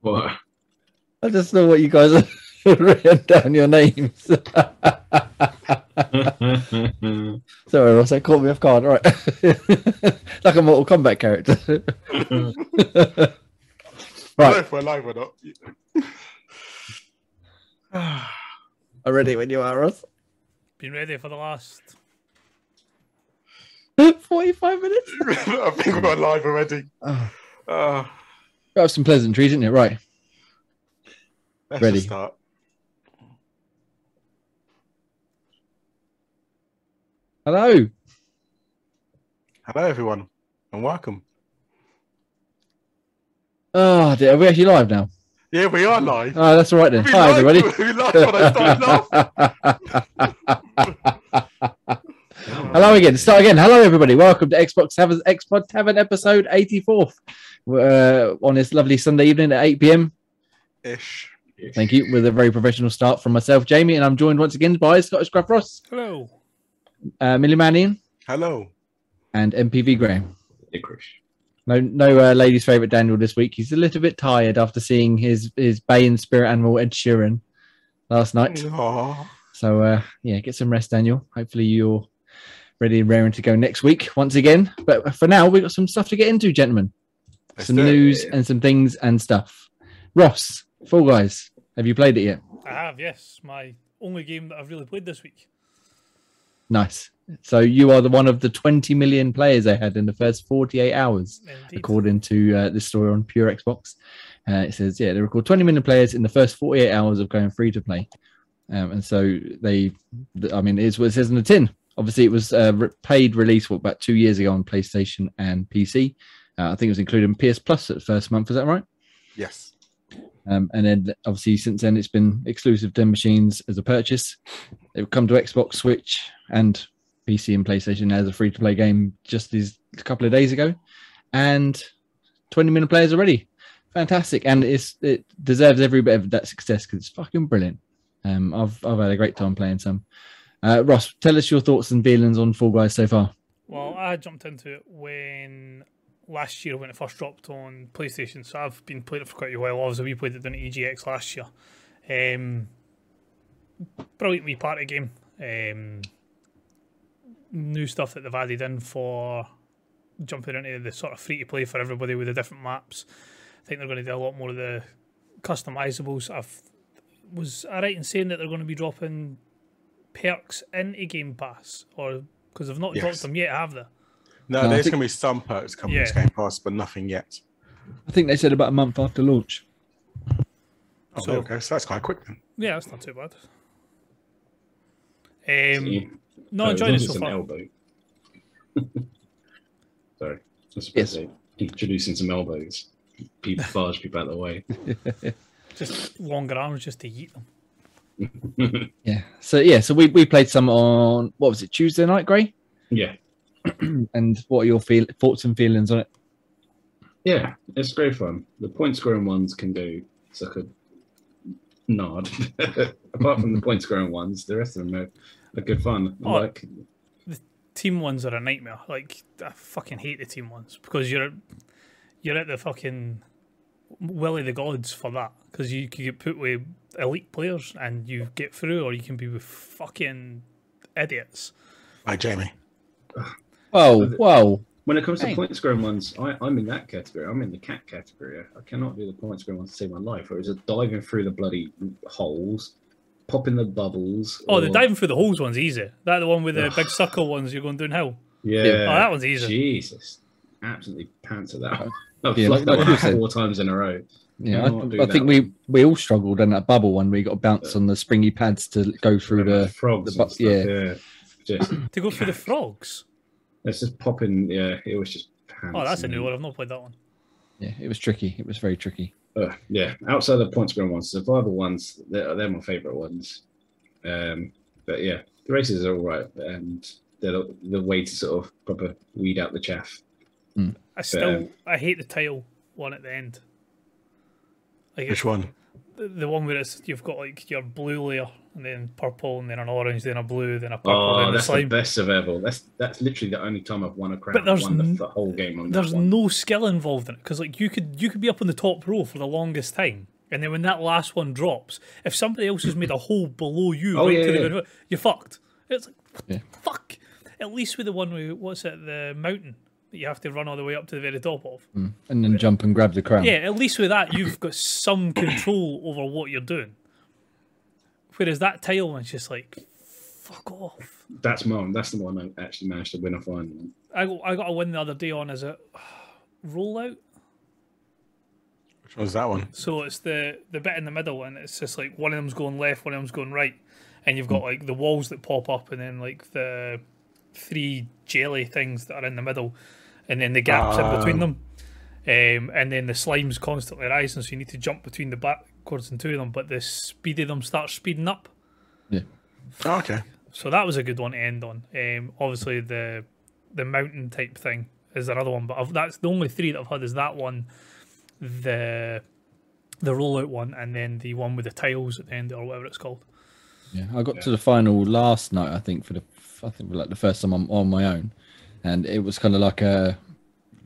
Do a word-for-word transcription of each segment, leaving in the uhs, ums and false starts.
What? I just know what you guys have written down your names. Sorry, Ross, that caught me off guard. All right. Like a Mortal Kombat character. Right. I don't know if we're live or not. I'm ready when you are, Ross. Been ready for the last forty-five minutes. I think we're live already. Oh. Uh, we have some pleasantries, didn't you? Right. Let's ready. Start. Hello. Hello, everyone, and welcome. Oh, dear. Are we actually live now? Yeah, we are live. Oh, that's all right then. We Hi, live, everybody. We laughed when I started laughing. Hello again. Start again. Hello, everybody. Welcome to Xbox Tavern's Xbox Tavern episode eighty-fourth uh, on this lovely Sunday evening at eight p m Ish. Ish. Thank you. With a very professional start from myself, Jamie, and I'm joined once again by Scottish Gruff Ross. Hello. Uh, Millie Mannion. Hello. And M P V Graham. Licorice. No, no, uh, ladies' favourite Daniel this week. He's a little bit tired after seeing his his Bayon spirit animal Ed Sheeran last night. Aww. So uh, yeah, get some rest, Daniel. Hopefully you're ready and raring to go next week once again. But for now, we've got some stuff to get into, gentlemen. That's some it. news and some things and stuff. Ross, Fall Guys, have you played it yet? I have, yes. My only game that I've really played this week. Nice. So you are the one of the twenty million players they had in the first forty-eight hours, Indeed. according to uh, this story on Pure Xbox. Uh, it says, yeah, they record twenty million players in the first forty-eight hours of going free to play. Um, and so they, I mean, it's what it says in the tin. Obviously, it was a re paid release what, about two years ago on PlayStation and P C. Uh, I think it was included in P S Plus at the first month. Is that right? Yes. Um, and then, obviously, since then, it's been exclusive to machines as a purchase. They've come to Xbox, Switch, and P C and PlayStation as a free-to-play game just these a couple of days ago, and twenty million players already. Fantastic, and it's, it deserves every bit of that success because it's fucking brilliant. Um, I've I've had a great time playing some. Uh, Ross, tell us your thoughts and feelings on Fall Guys so far. Well, I jumped into it when last year when it first dropped on PlayStation, so I've been playing it for quite a while. Obviously, we played it down at E G X last year. Um, brilliant wee party game. Um, new stuff that they've added in for jumping into the sort of free to play for everybody with the different maps. I think they're going to do a lot more of the customisables. I've was I right in saying that they're going to be dropping perks into Game Pass, or because they've not yes. dropped them yet, have they? No, no there's think... going to be some perks coming yeah. to Game Pass, but nothing yet. I think they said about a month after launch. Oh, so, okay, so that's quite quick then. Yeah, that's not too bad. Um, so, yeah. No, oh, enjoying it so far. Sorry, just yes. introducing some elbows. People barge people out of the way. Just longer arms just to eat them. yeah. So yeah, so we we played some on what was it Tuesday night, Gray? Yeah. And what are your feel thoughts and feelings on it? Yeah, it's great fun. The point scoring ones can go suck a nod. Apart from the point scoring ones, the rest of them are. A good fun. Oh, like the team ones are a nightmare. Like I fucking hate the team ones because you're you're at the fucking will of the gods for that because you can get put with elite players and you get through, or you can be with fucking idiots. Like Jamie. Whoa, whoa. When it comes to Dang. point scoring ones, I, I'm in that category. I'm in the cat category. I cannot do the point scoring ones to save my life. Or is it diving through the bloody holes? Popping the bubbles. Oh, or... the diving through the holes one's easy. That the one with the big circle ones, you're going downhill. Yeah. Oh, that one's easy. Jesus. Absolutely pants at that one. I've yeah, like that one four times in a row. Yeah, I, I think one. we we all struggled in that bubble one. We got to bounce yeah. on the springy pads to go through the, the frogs. The, yeah. yeah. Just to go through the frogs? It's just popping. Yeah, it was just pants. Oh, that's a new one. I've not played that one. Yeah, it was tricky. It was very tricky. Uh, yeah, outside the point scoring ones, survival ones, they're, they're my favourite ones. Um, but yeah, the races are all right, and they're the, the way to sort of proper weed out the chaff. Mm. I still, but, um, I hate the tile one at the end. Like which one? The, the one where it's you've got like your blue layer and then purple, and then an orange, then a blue, then a purple. Oh, then that's the, the best survival. That's that's literally the only time I've won a crown. But there's won the, the whole game on There's no skill involved in it, because like you could you could be up on the top row for the longest time, and then when that last one drops, if somebody else has made a hole below you, oh, right yeah, to the yeah. you're fucked. It's like what yeah. the fuck. At least with the one with what's it, the mountain that you have to run all the way up to the very top of, mm. and then but, jump and grab the crown. Yeah, at least with that you've got some control over what you're doing. Whereas that tile one's just like, fuck off. That's mine. That's the one I actually managed to win a final. I got, I got a win the other day on, is it Rollout? Which was that one? So it's the, the bit in the middle, and it's just like one of them's going left, one of them's going right. And you've got like the walls that pop up, and then like the three jelly things that are in the middle, and then the gaps um. in between them. Um, and then the slime's constantly rising, so you need to jump between the backwards and two of them, but the speed of them starts speeding up. Yeah. Oh, okay. So that was a good one to end on. Um, obviously, the the mountain type thing is another one, but I've, that's the only three that I've had is that one, the the rollout one, and then the one with the tiles at the end, or whatever it's called. Yeah, I got yeah. to the final last night, I think, for the I think like the first time I'm on my own, and it was kind of like a...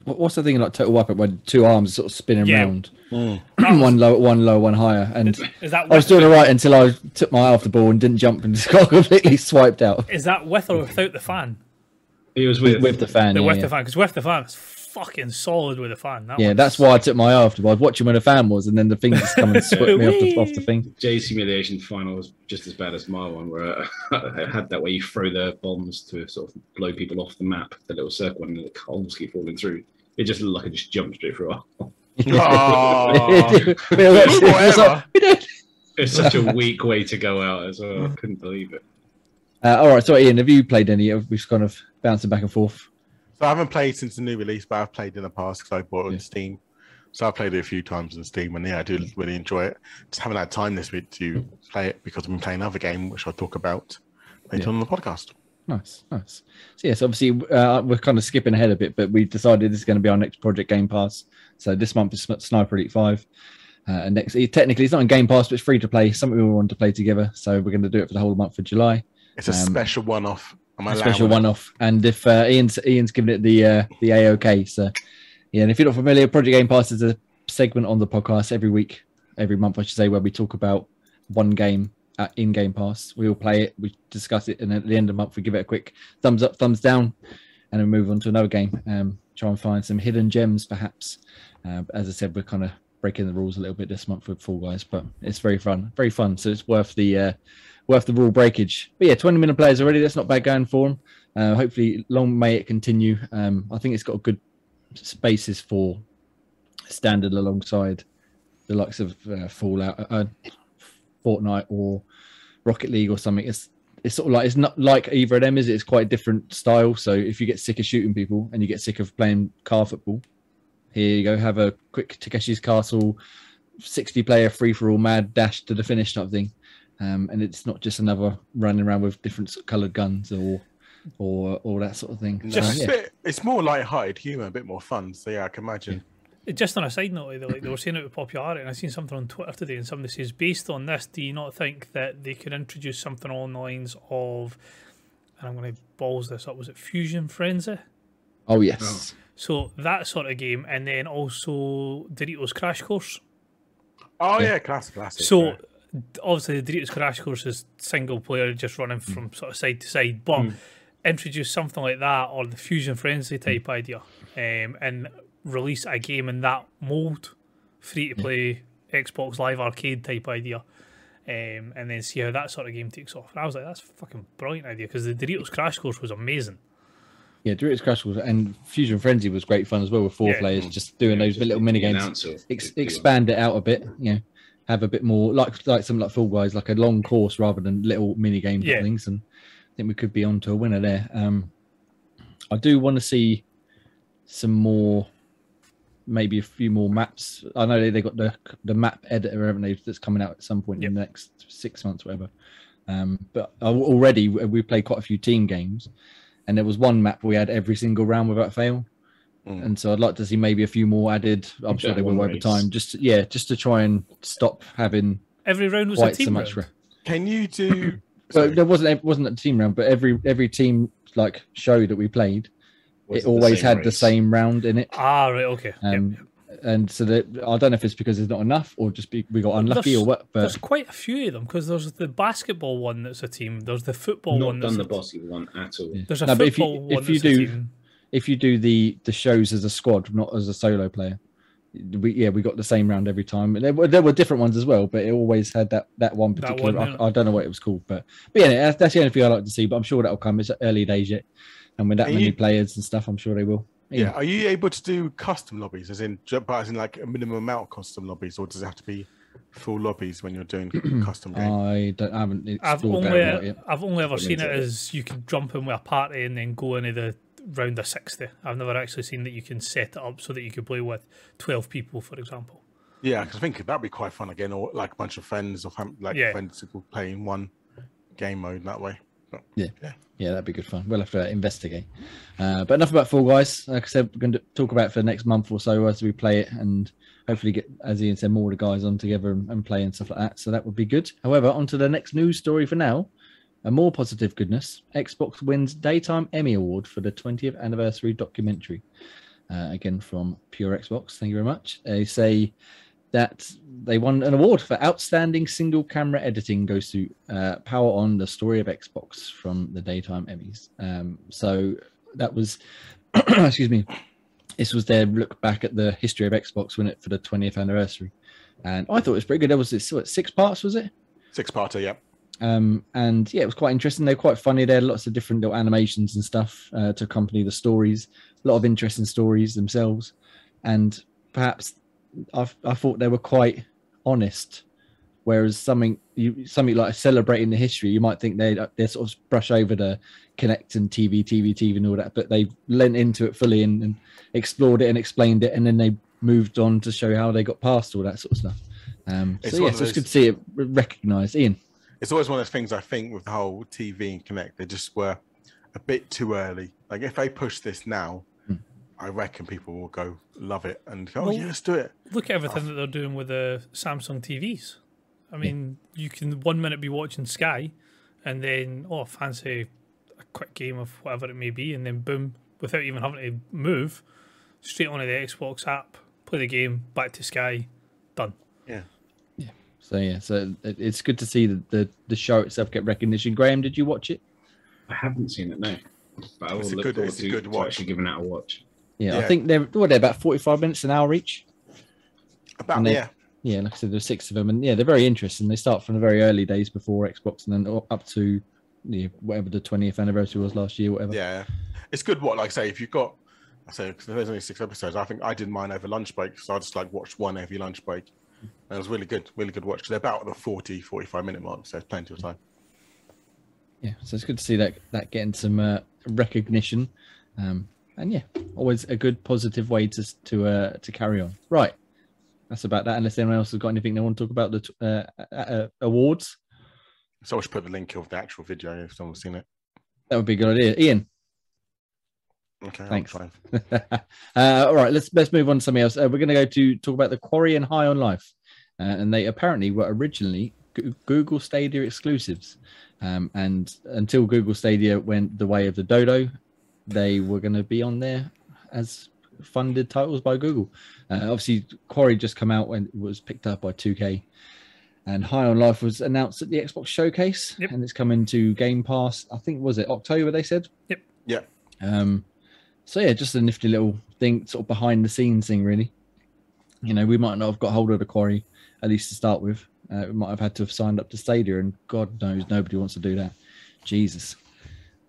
What's the thing like Total Wipeout when two arms sort of spinning yeah. round, mm. one low, one low, one higher, and is, is that I was doing it right until I took my eye off the ball and didn't jump and just got completely swiped out. Is that with or without the fan? It was with, with the fan. The yeah, with yeah. the fan, because with the fan, it's fucking solid with the fan. That yeah, one's... that's why I took my eye off the ball. I was watching where the fan was, and then the thing just come and swept me off the, off the thing. Jay's simulation final was just as bad as my one, where I had that way you throw the bombs to sort of blow people off the map, the little circle, and the holes keep falling through. It just looked like it just jumped straight through. Oh. It's such a weak way to go out as well. I couldn't believe it. Uh, all right, so Ian, have you played any? We've just kind of bouncing back and forth. So I haven't played since the new release, but I've played in the past because I bought it yeah. on Steam. So I played it a few times on Steam, and yeah, I do really enjoy it. Just haven't had time this week to play it because I've been playing another game, which I'll talk about later yeah. on the podcast. Nice, nice. So yes, obviously uh, we're kind of skipping ahead a bit, but we've decided this is going to be our next project, Game Pass. So this month is Sniper Elite five, uh, and next technically it's not on Game Pass, but it's free to play. Something we all want to play together, so we're going to do it for the whole month of July. It's a um, special one-off. A special one-off, and if uh, Ian's Ian's given it the uh, the A O K, so yeah. And if you're not familiar, Project Game Pass is a segment on the podcast every week, every month, I should say, where we talk about one game at, in Game Pass. We all play it, we discuss it, and at the end of the month, we give it a quick thumbs up, thumbs down, and then move on to another game. Um, try and find some hidden gems, perhaps. Uh, as I said, we're kind of breaking the rules a little bit this month with Fall Guys, but it's very fun, very fun. So it's worth the. Uh, Worth the rule breakage, but yeah, twenty minute players already. That's not bad going for them. Uh, hopefully, long may it continue. Um, I think it's got a good spaces for standard alongside the likes of uh, Fallout, uh, Fortnite, or Rocket League or something. It's it's sort of like it's not like either of them, is it? It's quite a different style. So if you get sick of shooting people and you get sick of playing car football, here you go. Have a quick Takeshi's Castle, sixty player free for all, mad dash to the finish type thing. Um, and it's not just another running around with different coloured guns or or all that sort of thing. Just so, yeah. bit, it's more light-hearted humour, a bit more fun. So yeah, I can imagine. Yeah. Just on a side note, like they were saying it with popularity, and I seen something on Twitter today, and somebody says, based on this, do you not think that they could introduce something on the lines of, and I'm going to balls this up, was it Fusion Frenzy? Oh yes. Oh. So that sort of game, and then also Doritos Crash Course. Oh yeah, yeah classic, classic. So. Yeah. Obviously, the Doritos Crash Course is single player, just running from sort of side to side. But mm. introduce something like that, or the Fusion Frenzy type mm. idea, um, and release a game in that mold, free to play yeah. Xbox Live Arcade type idea, um, and then see how that sort of game takes off. And I was like, that's a fucking brilliant idea because the Doritos Crash Course was amazing. Yeah, Doritos Crash Course and Fusion Frenzy was great fun as well with four yeah. players, just doing yeah, those just little mini games, ex expand it out a bit, you know. Have a bit more like like something like Fall Guys, like a long course rather than little mini games yeah. and things. And I think we could be on to a winner there. Um, I do want to see some more, maybe a few more maps. I know they, they got the the map editor, haven't they? That's coming out at some point yep. in the next six months, whatever. Um, but already we played quite a few team games, and there was one map we had every single round without fail. Mm. And so I'd like to see maybe a few more added. I'm sure they will over time. Just yeah, just to try and stop having every round was a team round. Can you do? So there wasn't it wasn't a team round, but every every team like show that we played, was it always the had race? the same round in it. Ah, right, okay. Um, yep, yep. And so that, I don't know if it's because there's not enough or just be, we got unlucky there's, or what. But there's quite a few of them because there's the basketball one that's a team. There's the football not one. Not done the basketball one at all. Yeah. There's a no, football if you, if one you that's do, a team. If you do the the shows as a squad, not as a solo player, we yeah we got the same round every time. And there were, there were different ones as well, but it always had that that one particular. That one, I, I don't know what it was called, but but yeah, that's, that's the only thing I like to see. But I'm sure that'll come. It's early days yet, and with that Are many you... players and stuff, I'm sure they will. Yeah. Are you able to do custom lobbies, as in, as in like a minimum amount of custom lobbies, or does it have to be full lobbies when you're doing custom games? I don't I haven't. I've only uh, I've only ever seen it as you can jump in with a party and then go into the round of sixty. I've never actually seen that you can set it up so that you can play with twelve people, for example. Yeah, because I think that'd be quite fun again, or like a bunch of friends, or like yeah. friends playing one game mode that way. Yeah. yeah, yeah, that'd be good fun. We'll have to investigate. Uh, but enough about Fall Guys. Like I said, we're going to talk about it for the next month or so as we play it, and hopefully get, as Ian said, more of the guys on together and, and play and stuff like that. So that would be good. However, on to the next news story for now. A more positive goodness. Xbox wins Daytime Emmy Award for the twentieth anniversary documentary. Uh, again, from Pure Xbox. Thank you very much. They say that they won an award for outstanding single camera editing. Goes to uh, Power On, the story of Xbox from the Daytime Emmys. Um, so that was, excuse me, this was their look back at the history of Xbox when it for the twentieth anniversary. And I thought it was pretty good. There was this, what, six parts, was it? Six-parter, yeah. Um, and yeah, it was quite interesting. They're quite funny. There are lots of different little animations and stuff uh, to accompany the stories. A lot of interesting stories themselves, and perhaps I've, I thought they were quite honest. Whereas something, you, something like celebrating the history, you might think they they sort of brush over the Kinect and T V, T V, T V, and all that, but they lent into it fully and, and explored it and explained it, and then they moved on to show how they got past all that sort of stuff. Um, so yeah, so those... it's good to see it recognised. Ian. It's always one of those things I think with the whole T V and Kinect, they just were a bit too early. Like if they push this now, mm. I reckon people will go love it and go, well, oh yeah, let's do it. Look at everything oh. that they're doing with the Samsung T Vs. I mean, yeah. you can one minute be watching Sky and then, oh, fancy a quick game of whatever it may be, and then boom, without even having to move, straight onto the Xbox app, play the game, back to Sky, done. Yeah. So yeah, so it's good to see the, the the show itself get recognition. Graham, did you watch it? I haven't seen it, no. But I will look forward to, to actually giving that a watch. Yeah, yeah. I think they're what they're about forty-five minutes, an hour each. About yeah, yeah. Like I said, there's six of them, and yeah, they're very interesting. They start from the very early days before Xbox, and then up to you know, whatever the twentieth anniversary was last year, whatever. Yeah, it's good. What like I say, if you've got, I say because there's only six episodes. I think I did mine over lunch break, so I just like watched one every lunch break. It was really good, really good watch. Because they're about the forty, forty-five minute mark, so it's plenty of time. Yeah, so it's good to see that that getting some uh, recognition, um, and yeah, always a good positive way to to uh, to carry on. Right, that's about that. Unless anyone else has got anything they want to talk about the uh, uh, awards. So I should put the link of the actual video if someone's seen it. That would be a good idea, Ian. Okay, thanks. uh, all right, let's let's move on to something else. Uh, we're going to go to talk about The Quarry and High on Life, uh, and they apparently were originally G Google Stadia exclusives, um, and until Google Stadia went the way of the dodo, they were going to be on there as funded titles by Google. Uh, obviously, Quarry just come out when it was picked up by two K, and High on Life was announced at the Xbox Showcase, yep. and it's coming to Game Pass. I think was it October they said. Yep. Yeah. Um. So yeah, just a nifty little thing, sort of behind the scenes thing, really. You know, we might not have got hold of The Quarry, at least to start with. Uh, we might have had to have signed up to Stadia, and God knows nobody wants to do that. Jesus.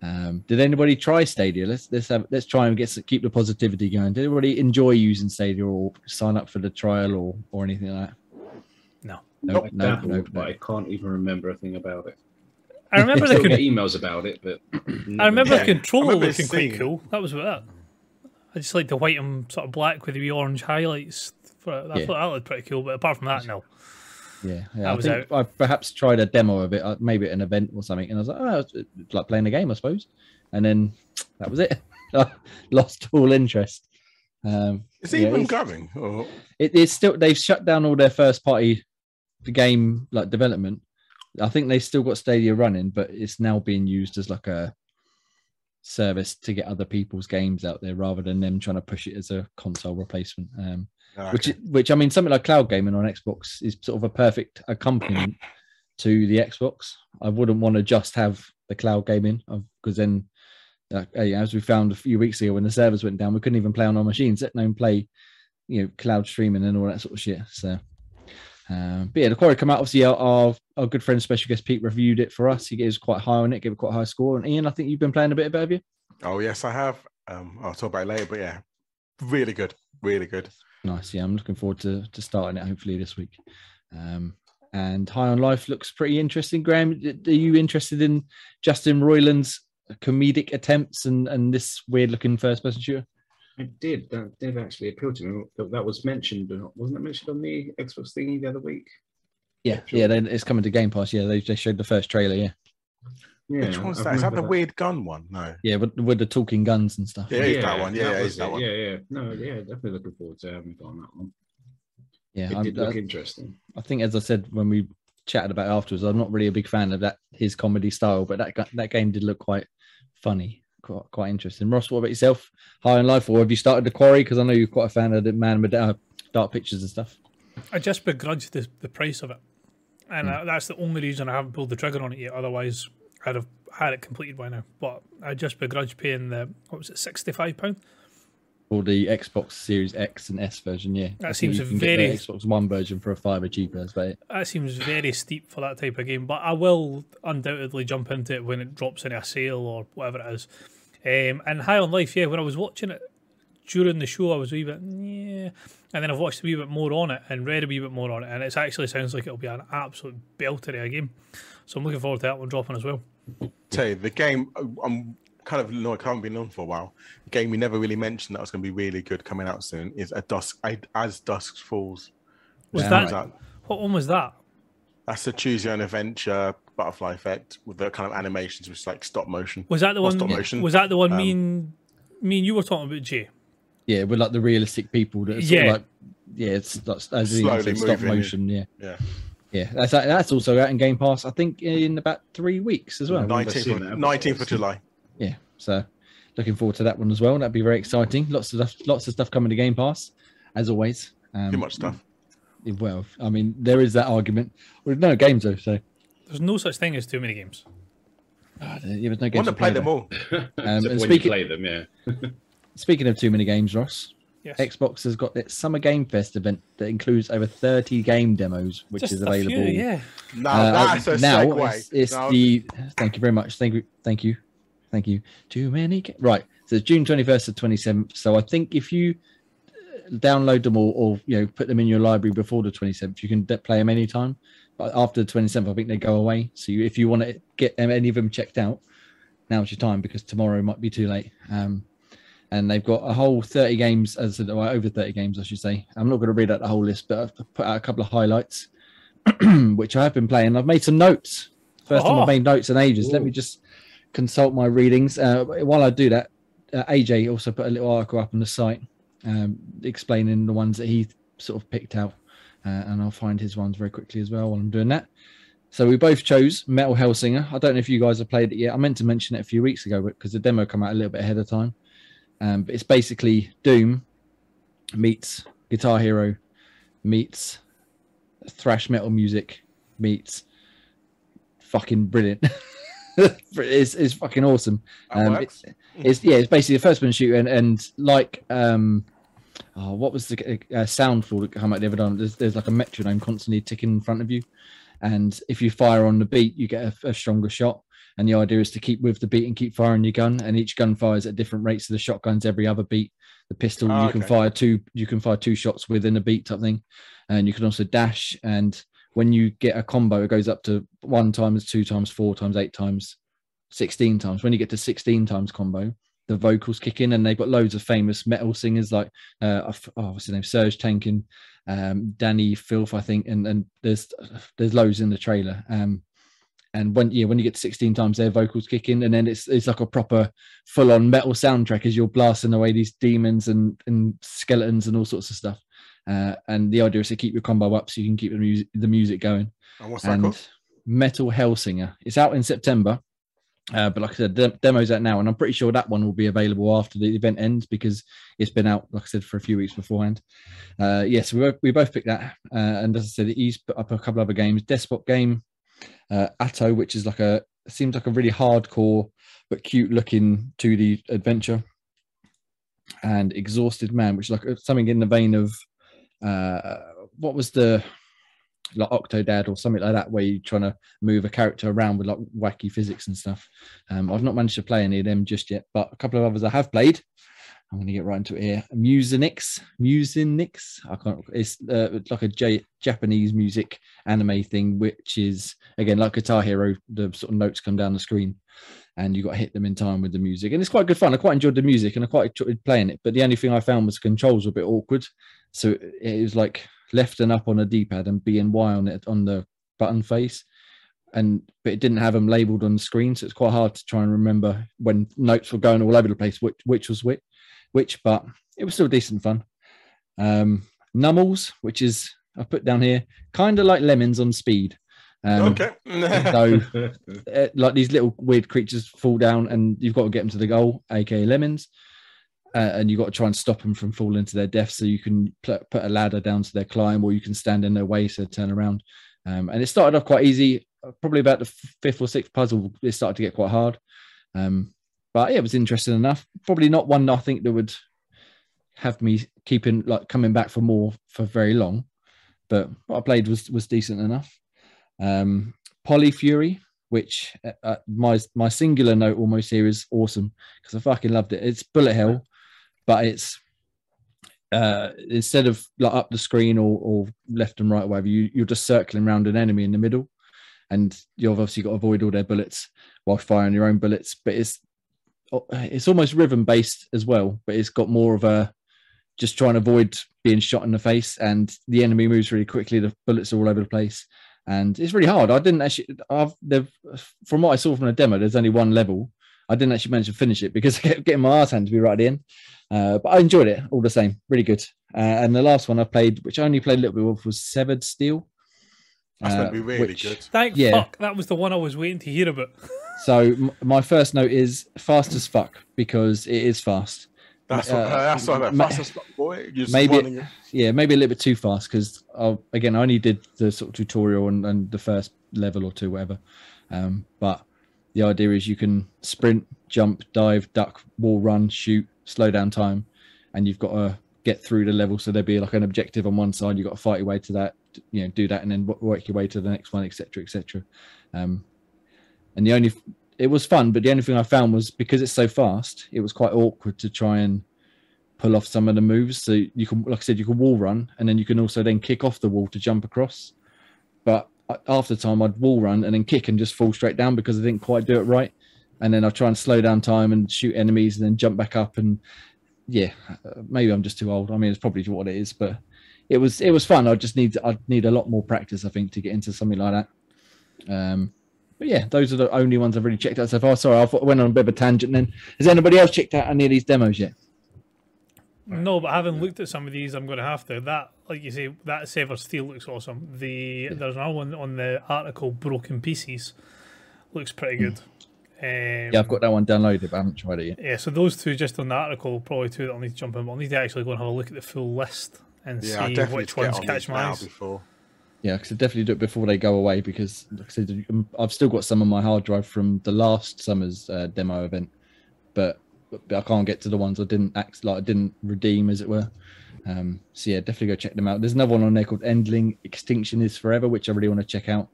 Um, did anybody try Stadia? Let's let's have, let's try and get keep the positivity going. Did anybody enjoy using Stadia or sign up for the trial or or anything like that? No, no, nope. no, no, no. But I can't even remember a thing about it. I remember they could get emails about it, but I remember yeah. the controller remember looking quite cool. That was about that. I just like the white and sort of black with the wee orange highlights. For it. I yeah. thought that looked pretty cool, but apart from that, no. Yeah, yeah. I, I was think out. I perhaps tried a demo of it, maybe at an event or something, and I was like, oh, it's like playing a game, I suppose. And then that was it. Lost all interest. Um, is it yeah, even it's, going? Or? It, it's still. They've shut down all their first party game like development. I think they still got Stadia running, but it's now being used as like a service to get other people's games out there rather than them trying to push it as a console replacement. Um, oh, okay. Which, which I mean, something like cloud gaming on Xbox is sort of a perfect accompaniment to the Xbox. I wouldn't want to just have the cloud gaming because then, uh, as we found a few weeks ago when the servers went down, we couldn't even play on our machines, let alone play, you know, cloud streaming and all that sort of shit. So, um, but yeah, The Quarry come out. Obviously, our, our, our good friend, special guest Pete, reviewed it for us. He gave us quite high on it, gave it quite a high score. And Ian, I think you've been playing a bit of it, have you? Oh, yes, I have. Um, I'll talk about it later, but yeah, really good, really good. Nice. Yeah, I'm looking forward to, to starting it hopefully this week. Um, And High on Life looks pretty interesting. Graham, are you interested in Justin Roiland's comedic attempts and, and this weird-looking first-person shooter? It did. That did actually appeal to me. That was mentioned, wasn't it mentioned on the Xbox thingy the other week? Yeah, yeah, yeah it's coming to Game Pass. Yeah, they, they showed the first trailer, yeah. yeah Which one's that? Is that the that. weird gun one? No. Yeah, with, with the talking guns and stuff. Yeah, yeah, yeah that one. Yeah, that yeah, was, that one. yeah, yeah. No, yeah, definitely looking forward to having fun on that one. Yeah, it did look I, interesting. I think, as I said when we chatted about it afterwards, I'm not really a big fan of that his comedy style, but that that game did look quite funny, quite quite interesting. Ross, what about yourself? High on Life, or have you started The Quarry? Because I know you're quite a fan of the Man with uh, Dark Pictures and stuff. I just begrudge the the price of it, and mm. I, that's the only reason I haven't pulled the trigger on it yet. Otherwise, I'd have had it completed by now. But I just begrudge paying the what was it, sixty-five pounds. Or the Xbox Series X and S version, yeah. That seems you can very get the Xbox One version for a fiver cheaper. But that seems very steep for that type of game. But I will undoubtedly jump into it when it drops in a sale or whatever it is. Um, and High on Life, yeah. When I was watching it during the show, I was a wee bit yeah, and then I've watched a wee bit more on it and read a wee bit more on it, and it actually sounds like it'll be an absolute belter of a game. So I'm looking forward to that one dropping as well. Tell you the game, I'm. kind of no, I can't be known for a while. A game we never really mentioned that was going to be really good coming out soon is a dusk I, as dusk falls. Was that out. What one was that? That's the choose your own adventure butterfly effect with the kind of animations which is like stop motion. Was that the one? Stop motion. Was that the one? Um, mean, mean you were talking about, Jay. Yeah, with like the realistic people that are sort yeah, of like, yeah, it's like, as slowly said, stop motion. Yeah, yeah. Yeah, that's that's also out in Game Pass. I think in about three weeks as well. nineteenth of July. Yeah, so looking forward to that one as well. That'd be very exciting. Lots of stuff, lots of stuff coming to Game Pass, as always. Um, Too much stuff. Well, I mean, there is that argument. Well, no games though, so there's no such thing as too many games. Oh, yeah, there's no games. I want to play, play them all. Um, and when speaking, you play them, yeah. Speaking of too many games, Ross. Yes. Xbox has got its Summer Game Fest event that includes over thirty game demos, which Just is available. A few, yeah. No, uh, that's a now segue. It's, it's no. the. Thank you very much. Thank you. Thank you. Thank you. Too many. Right. So it's June twenty-first to twenty-seventh. So I think if you download them all or, you know, put them in your library before the twenty-seventh, you can play them anytime. But after the twenty-seventh, I think they go away. So you, if you want to get any of them checked out, now's your time because tomorrow might be too late. Um, and they've got a whole thirty games, as I said, well, over thirty games, I should say. I'm not going to read out the whole list, but I've put out a couple of highlights, which I have been playing. I've made some notes. First oh. time I've made notes in ages. Ooh. Let me just... consult my readings. Uh, while I do that, uh, A J also put a little article up on the site um, explaining the ones that he sort of picked out. Uh, and I'll find his ones very quickly as well while I'm doing that. So we both chose Metal Hellsinger. I don't know if you guys have played it yet. I meant to mention it a few weeks ago because the demo came out a little bit ahead of time. Um, but it's basically Doom meets Guitar Hero meets thrash metal music meets fucking brilliant. It's, it's fucking awesome. Um, it's, it's yeah, it's basically a first-person shooter, and, and like um, oh, what was the uh, Soundfall that came out the other time? There's, there's like a metronome constantly ticking in front of you, and if you fire on the beat, you get a, a stronger shot. And the idea is to keep with the beat and keep firing your gun, and each gun fires at different rates. So the shotgun's every other beat. The pistol oh, you okay. can fire two, you can fire two shots within a beat type thing, and you can also dash and. When you get a combo, it goes up to one times, two times, four times, eight times, sixteen times. When you get to sixteen times combo, the vocals kick in, and they've got loads of famous metal singers like, uh, oh, what's his name, Serj Tankian, um, Danny Filth, I think, and and there's there's loads in the trailer. Um, and when yeah, when you get to sixteen times, their vocals kick in, and then it's it's like a proper full-on metal soundtrack as you're blasting away these demons and and skeletons and all sorts of stuff. Uh, and the idea is to keep your combo up so you can keep the music the music going. And what's that and called? Metal Hellsinger. It's out in September, uh, but like I said, the demo's out now, and I'm pretty sure that one will be available after the event ends because it's been out, like I said, for a few weeks beforehand. Uh, yes, yeah, so we both, we both picked that, uh, and as I said, he's put up a couple other games. Despot Game, uh, Atto, which is like a seems like a really hardcore but cute-looking two D adventure, and Exhausted Man, which is like something in the vein of uh, what was the like Octodad or something like that, where you're trying to move a character around with like wacky physics and stuff. Um, I've not managed to play any of them just yet, but a couple of others I have played. I'm going to get right into it here. Musinix, Musinix. I can't. It's uh, like a J, Japanese music anime thing, which is again like Guitar Hero. The sort of notes come down the screen, and you got to hit them in time with the music, and it's quite good fun. I quite enjoyed the music, and I quite enjoyed playing it. But the only thing I found was the controls were a bit awkward, so it was like left and up on a D-pad and B and Y on it on the button face, and but it didn't have them labelled on the screen, so it's quite hard to try and remember when notes were going all over the place which which was which. Which, but it was still decent fun. Um, Nummels, which is, I put down here, kind of like lemons on speed. Um, okay. So, uh, like these little weird creatures fall down and you've got to get them to the goal, aka lemons. Uh, and you've got to try and stop them from falling to their death. So you can pl- put a ladder down to their climb, or you can stand in their way, so turn around. Um, and it started off quite easy. Probably about the f- fifth or sixth puzzle, it started to get quite hard. Um, But yeah, it was interesting enough. Probably not one I think that would have me keeping like coming back for more for very long. But what I played was was decent enough. Um, Polyfury, which uh, my my singular note almost here is awesome because I fucking loved it. It's bullet hell, but it's uh, instead of like up the screen or, or left and right, whatever, you you're just circling around an enemy in the middle, and you've obviously got to avoid all their bullets while firing your own bullets. But it's it's almost rhythm based as well, but it's got more of a just trying to avoid being shot in the face, and the enemy moves really quickly. The bullets are all over the place and it's really hard. I didn't actually, I've, from what I saw from the demo, there's only one level. I didn't actually manage to finish it because I kept getting my arse handed to me right at the end. Uh, but I enjoyed it all the same. Really good. Uh, and the last one I played, which I only played a little bit of, was Severed Steel. That's uh, going to be really which, good. Thank yeah. fuck. That was the one I was waiting to hear about. So my first note is fast as fuck because it is fast. That's uh, what, that's what I meant. Fast ma- as fuck, boy. You're maybe, it, yeah, maybe a little bit too fast because again I only did the sort of tutorial and, and the first level or two, whatever. Um, but the idea is you can sprint, jump, dive, duck, wall run, shoot, slow down time, and you've got to get through the level. So there'll be like an objective on one side. You've got to fight your way to that, you know, do that, and then work your way to the next one, et cetera, et cetera. Um, And the only, it was fun, but the only thing I found was because it's so fast, it was quite awkward to try and pull off some of the moves. So you can, like I said, you can wall run, and then you can also then kick off the wall to jump across. But after time, I'd wall run and then kick and just fall straight down because I didn't quite do it right. And then I try and slow down time and shoot enemies and then jump back up. And yeah, maybe I'm just too old. I mean, it's probably what it is, but it was it was fun. I just need I need a lot more practice, I think, to get into something like that. Um. But yeah, those are the only ones I've really checked out so far. Sorry, I went on a bit of a tangent then. Has anybody else checked out any of these demos yet? No, but having looked at some of these, I'm going to have to. That, like you say, that Severed Steel looks awesome. The yeah. There's another one on the article, Broken Pieces. Looks pretty good. Mm. Um, yeah, I've got that one downloaded, but I haven't tried it yet. Yeah, so those two just on the article, probably two that I'll need to jump in. But I'll need to actually go and have a look at the full list and yeah, see which ones on catch my eyes. Yeah, because I definitely do it before they go away because like I said, I've still got some on my hard drive from the last summer's uh, demo event, but, but I can't get to the ones I didn't act like I didn't redeem, as it were. Um, so yeah, definitely go check them out. There's another one on there called Endling Extinction is Forever, which I really want to check out.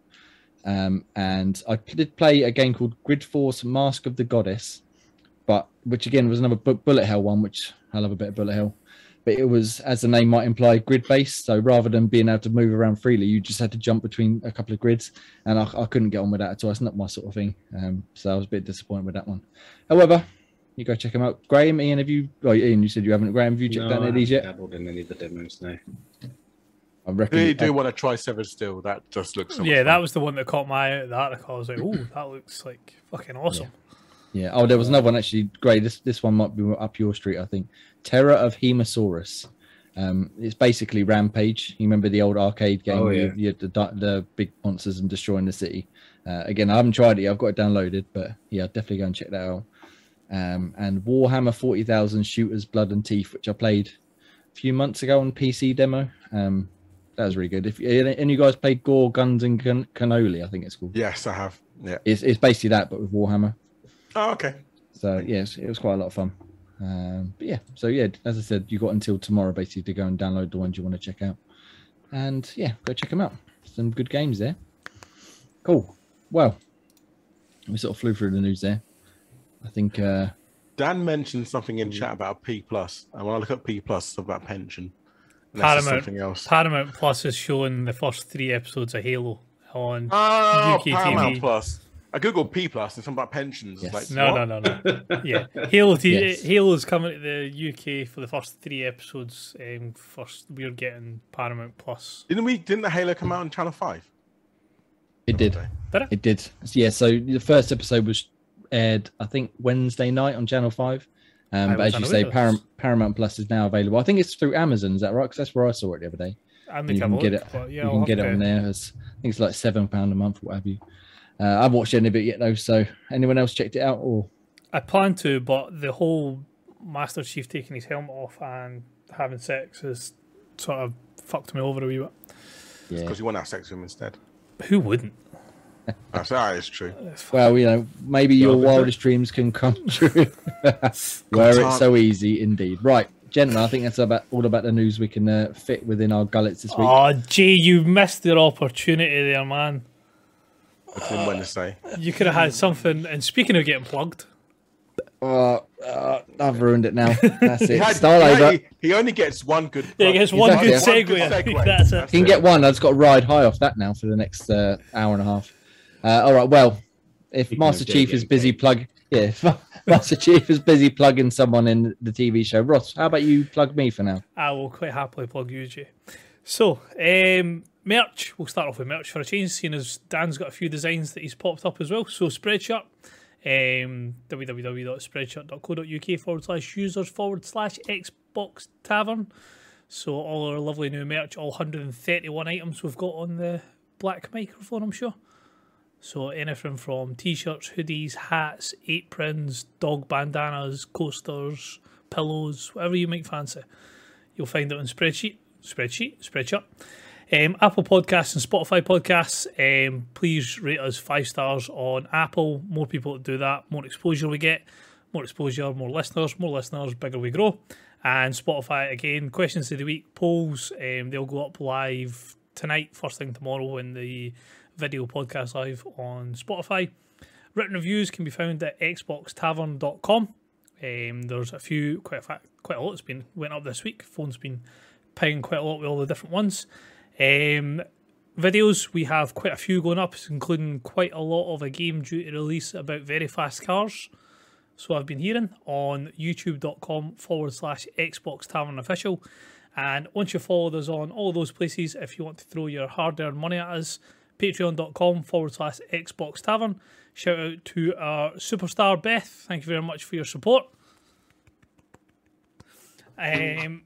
Um, and I did play a game called Grid Force Mask of the Goddess, but which again was another bu- bullet hell one, which I love a bit of bullet hell. But it was, as the name might imply, grid-based. So rather than being able to move around freely, you just had to jump between a couple of grids. And I, I couldn't get on with that at all. It's not my sort of thing. Um, so I was a bit disappointed with that one. However, you go check them out. Graham, Ian, have you... Oh, Ian, you said you haven't. Graham, have you checked no, out any of these yet? I haven't dabbled in any of the demos, no. I reckon... You do uh, want to try Severed Steel. That just looks so much Yeah, fun. That was the one that caught my eye at the article. I was like, ooh, that looks, like, fucking awesome. Yeah. Yeah. Oh, there was another one actually. Great. This this one might be up your street, I think. Terror of Hemosaurus. Um, it's basically Rampage. You remember the old arcade game? Oh, yeah. Where you had the, the big monsters and destroying the city. Uh, again, I haven't tried it yet. I've got it downloaded, but yeah, definitely go and check that out. Um, and Warhammer forty thousand Shooters, Blood and Teeth, which I played a few months ago on P C demo. Um, that was really good. If any of you guys played Gore, Guns and Can Cannoli, I think it's called. Yes, I have. Yeah, it's, it's basically that, but with Warhammer. Oh, okay. So yes, it was quite a lot of fun. Um, but yeah, so yeah, as I said, you got until tomorrow basically to go and download the ones you want to check out. And yeah, go check them out. Some good games there. Cool. Well, we sort of flew through the news there. I think uh, Dan mentioned something in chat about P Plus, and when I look at P Plus, it's about pension. Paramount, else. Paramount Plus is showing the first three episodes of Halo on oh, U K Paramount T V. Plus. I googled P Plus and something about pensions. Yes. Like, no, what? no, no, no. Yeah, Halo. Yes. Halo's coming to the U K for the first three episodes. Um, first, we're getting Paramount Plus. Didn't we? Didn't the Halo come out on Channel Five? It did. did. It? it did. Yeah. So the first episode was aired, I think, Wednesday night on Channel Five. Um, but as you say, Param Paramount Plus is now available. I think it's through Amazon. Is that right? Because that's where I saw it the other day. And you can get it. You can get it on there. As, I think it's like seven pound a month, what have you. Uh, I've watched any of it yet though. So anyone else checked it out? Or I plan to, but the whole Master Chief taking his helmet off and having sex has sort of fucked me over a wee bit. Yeah, because you want to have sex with him instead. Who wouldn't? That's, that is true. Well, you know, maybe your wildest dreams can come true. Where it's so easy, indeed. Right, gentlemen, I think that's about all about the news we can uh, fit within our gullets this week. Oh, Jay, you missed your opportunity there, man. Between Wednesday. Uh, you could have had something. And speaking of getting plugged, uh, uh, I've ruined it now. That's it. he, had, he, had, he only gets one good. Plug. He gets one, exactly. good one good segue. That's it. He can get one. I just got to ride high off that now for the next uh, hour and a half. Uh, all right. Well, if Master Chief is busy plug, yeah, if Master Chief is busy plugging someone in the T V show. Ross, how about you plug me for now? I will quite happily plug you, Jay. So, um, merch. We'll start off with merch for a change, seeing as Dan's got a few designs that he's popped up as well. So, Spreadshirt, um, www.spreadshirt.co.uk forward slash users forward slash Xbox Tavern. So, all our lovely new merch, all one hundred thirty-one items we've got on the black microphone, I'm sure. So anything from t-shirts, hoodies, hats, aprons, dog bandanas, coasters, pillows, whatever you might fancy. You'll find it on Spreadsheet, Spreadsheet, Spreadshirt. Um, Apple Podcasts and Spotify Podcasts. Um, please rate us five stars on Apple. More people that do that, more exposure we get. More exposure, more listeners, more listeners, bigger we grow. And Spotify, again, questions of the week, polls. Um, they'll go up live tonight, first thing tomorrow in the video podcast live on Spotify. Written reviews can be found at xbox tavern dot com. Um, there's a few, quite a, fact, quite a lot that's been went up this week. Phone's been paying quite a lot with all the different ones. Um, videos, we have quite a few going up, including quite a lot of a game due to release about very fast cars. So I've been hearing on youtube.com forward slash Xbox Tavern Official. And once you follow us on all those places, if you want to throw your hard-earned money at us, patreon.com forward slash Xbox Tavern. Shout out to our superstar Beth. Thank you very much for your support. Um,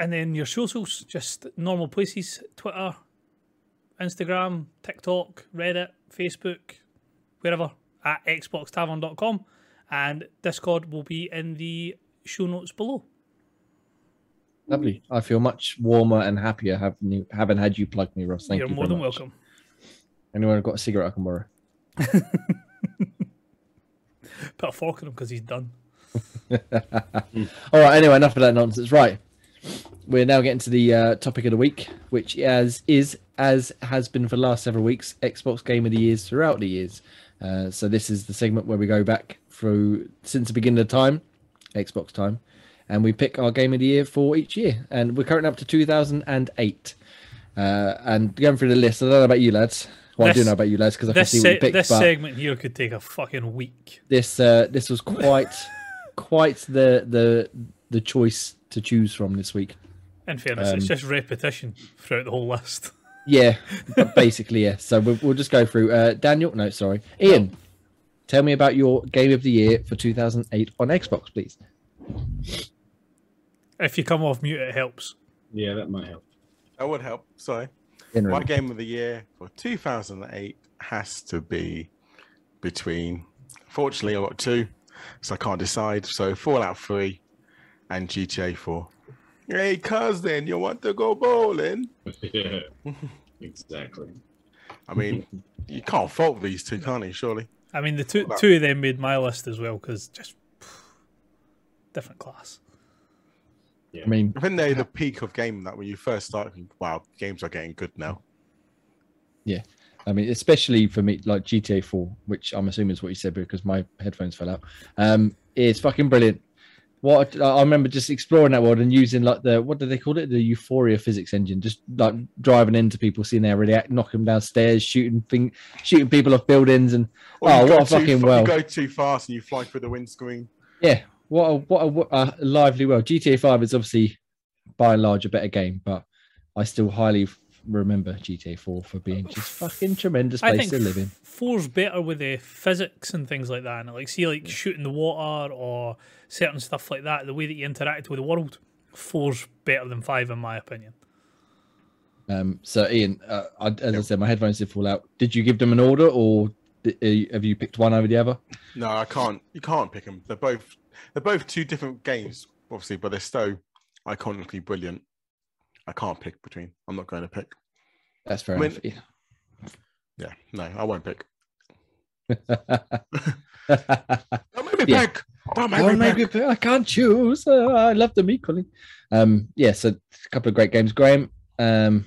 and then your socials, just normal places, Twitter, Instagram, TikTok, Reddit, Facebook, wherever, at xbox tavern dot com. And Discord will be in the show notes below. Lovely. I feel much warmer and happier having you, having had you plug me, Ross. Thank You're you. You're more than much. welcome. Anyone got a cigarette I can borrow? Put a fork in him because he's done. All right. Anyway, enough of that nonsense. Right. We're now getting to the uh, topic of the week, which as is, as has been for the last several weeks, Xbox Game of the Years throughout the years. Uh, so this is the segment where we go back through since the beginning of time, Xbox time. And we pick our game of the year for each year. And we're currently up to two thousand eight. Uh, and going through the list, I don't know about you lads. Well, this, I do know about you lads because I can see what you picked. This but segment here could take a fucking week. This uh, this was quite quite the, the, the choice to choose from this week. In fairness, um, it's just repetition throughout the whole list. Yeah, basically, yeah. So we'll, we'll just go through. Uh, Daniel, no, sorry. Ian, no. Tell me about your game of the year for two thousand eight on Xbox, please. If you come off mute, it helps. Yeah, that might help. That would help. Sorry. My game of the year for two thousand eight has to be between, fortunately, I've got two, so I can't decide. So Fallout three and G T A four. Hey, cousin, you want to go bowling? Yeah, exactly. I mean, you can't fault these two, can't you, surely? I mean, the two, two of them made my list as well, because just phew, different class. Yeah. I mean, I think they're the peak of game that when you first start, wow, games are getting good now. Yeah. I mean, especially for me, like G T A four, which I'm assuming is what you said because my headphones fell out. Um, it's fucking brilliant. What I remember just exploring that world and using like the, what do they call it? The Euphoria physics engine, just like driving into people, seeing their react, knocking them downstairs, shooting thing, shooting people off buildings, and or oh, what a fucking far, world! You go too fast and you fly through the windscreen. Yeah, what a what a, what a lively world. G T A five is obviously by and large a better game, but I still highly remember G T A four for being just fucking tremendous place I think to live in. Four's better with the physics and things like that, and like see like yeah. shooting the water or certain stuff like that, the way that you interact with the world. Four's better than five in my opinion. Um, so Ian, uh, I, as yep. I said, my headphones did fall out. Did you give them an order, or did, uh, have you picked one over the other? No, I can't. You can't pick them. They're both they're both two different games, obviously, but they're so iconically brilliant. I can't pick between. I'm not going to pick. That's fair I mean, enough. Yeah. yeah, no, I won't pick. Don't make me yeah. pick. Don't make Don't me make pick. Me, I can't choose. Uh, I love them equally. Um, yeah, so a couple of great games, Graham. Um,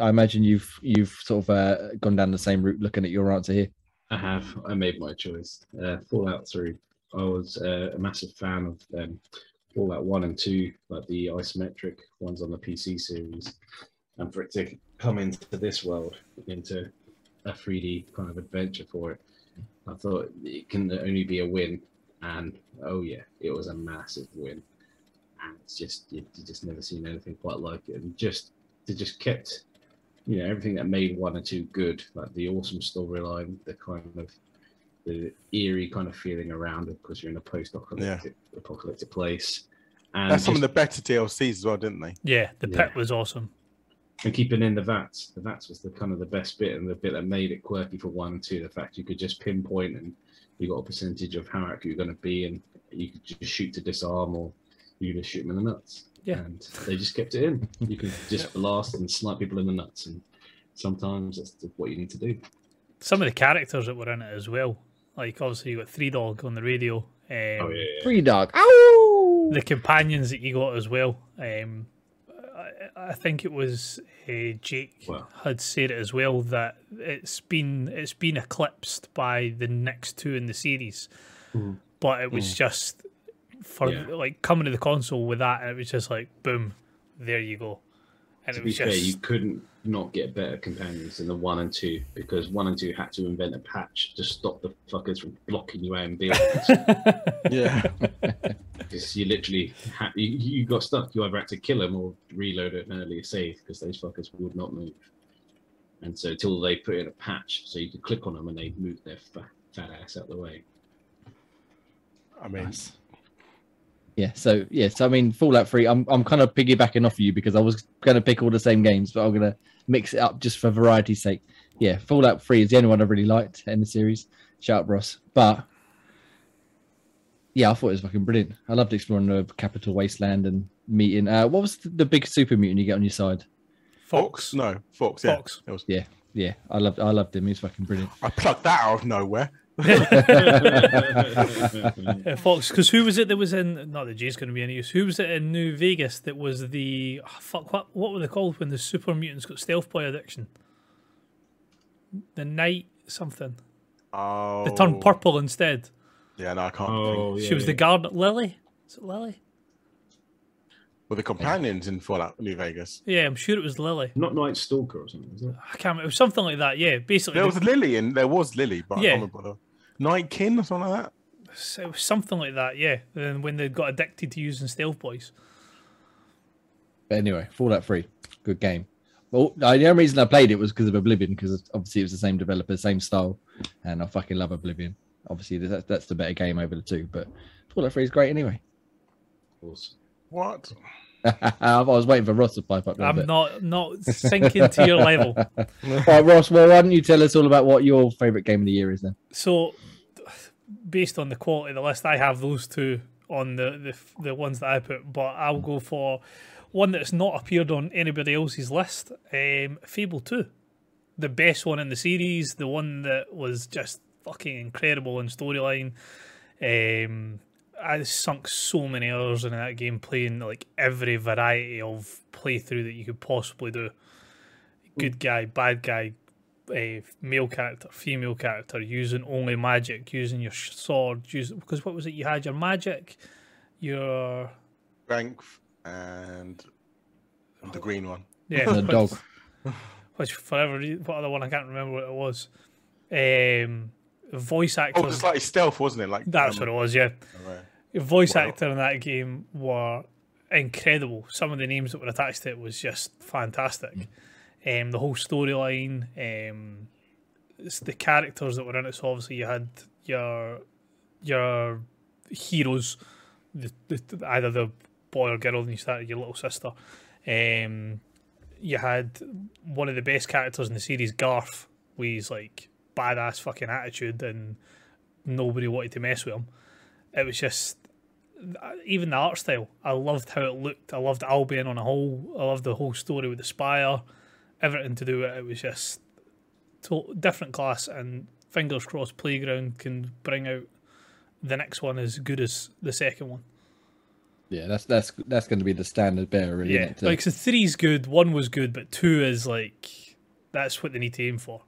I imagine you've you've sort of uh, gone down the same route. Looking at your answer here, I have. I made my choice. Uh, Fallout three. I was uh, a massive fan of them. Fallout one and two, like the isometric ones on the P C series, and for it to come into this world, into a three D kind of adventure for it, I thought it can only be a win, and oh yeah, it was a massive win, and it's just you, you just never seen anything quite like it, and just they just kept, you know, everything that made one and two good, like the awesome storyline, the kind of the eerie kind of feeling around it because you're in a post-apocalyptic yeah. apocalyptic place. And that's just some of the better D L Cs as well, didn't they? Yeah, the yeah. pet was awesome. And keeping in the V A Ts. The V A Ts was the kind of the best bit and the bit that made it quirky for one and two. The fact you could just pinpoint and you got a percentage of how accurate you're going to be and you could just shoot to disarm or you could just shoot them in the nuts. Yeah. And they just kept it in. You could just blast and snipe people in the nuts, and sometimes that's what you need to do. Some of the characters that were in it as well. Like, obviously, you got Three Dog on the radio. Um, oh, yeah, yeah. Three Dog. Ow! The companions that you got as well. Um, I, I think it was uh, Jake wow. had said it as well, that it's been it's been eclipsed by the next two in the series. Mm. But it was mm. just, for yeah. like, coming to the console with that, and it was just like, boom, there you go. And to it was be just... fair, you couldn't not get better companions than the one and two, because one and two had to invent a patch to stop the fuckers from blocking you out in buildings. yeah, because you literally ha you, you got stuck. You either had to kill them or reload an earlier save because those fuckers would not move. And so till they put in a patch, so you could click on them and they moved their fat, fat ass out the way. I mean. Nice. Yeah, so yes, I mean Fallout three. I'm I'm kind of piggybacking off of you because I was going to pick all the same games, but I'm going to mix it up just for variety's sake. Yeah, Fallout three is the only one I really liked in the series. Shout out, Ross. But yeah, I thought it was fucking brilliant. I loved exploring the Capital Wasteland and meeting. Uh, what was the big super mutant you get on your side? Fox? No, Fox. Yeah. Fox. It was... Yeah, yeah. I loved I loved him. He was fucking brilliant. I plucked that out of nowhere. yeah, Fox, because who was it that was in? Not that Jay's going to be any use. Who was it in New Vegas that was the oh, fuck? What what were they called when the super mutants got stealth boy addiction? The night something. Oh. They turned purple instead. Yeah, no, I can't. Oh, think. She yeah, was yeah. the guard at Lily. Is it Lily? Were the companions yeah. in Fallout New Vegas? Yeah, I'm sure it was Lily. Not Night Stalker or something. Was it? I can't remember. It was something like that. Yeah, basically there was the... Lily, and there was Lily, but yeah. I can't remember. Night King or something like that? So something like that, yeah. Then when they got addicted to using stealth boys. But anyway, Fallout three, good game. Well, the only reason I played it was because of Oblivion, because obviously it was the same developer, same style, and I fucking love Oblivion. Obviously, that's, that's the better game over the two, but Fallout three is great anyway. Awesome. What? I was waiting for Ross to pipe up. I'm bit. not not sinking to your level. All right, Ross, well, why don't you tell us all about what your favourite game of the year is then? So, based on the quality of the list, I have those two on the, the, the ones that I put, but I'll go for one that's not appeared on anybody else's list, um, Fable two. The best one in the series, the one that was just fucking incredible in storyline. Um... I sunk so many hours into that game playing like every variety of playthrough that you could possibly do. Good guy, bad guy, uh, male character, female character, using only magic, using your sword, using, because what was it? You had your magic, your... strength, and the green one. Yeah. And the dog. Which, forever, what other one? I can't remember what it was. Um, voice actor. Oh, it was like stealth, wasn't it? Like That's um, what it was, yeah. Oh, right. Voice wow. actor in that game were incredible. Some of the names that were attached to it was just fantastic. Mm. Um, the whole storyline, um, it's the characters that were in it. So obviously you had your your heroes, the, the, either the boy or girl, and you started your little sister. Um, you had one of the best characters in the series, Garth, where he's like badass fucking attitude and nobody wanted to mess with him. It was just, even the art style, I loved how it looked. I loved Albion on a whole. I loved the whole story with the Spire, everything to do with it. It was just to, different class, and fingers crossed Playground can bring out the next one as good as the second one. Yeah, that's that's that's going to be the standard bearer, really. Yeah, like, so three's good, one was good, but two is like, that's what they need to aim for.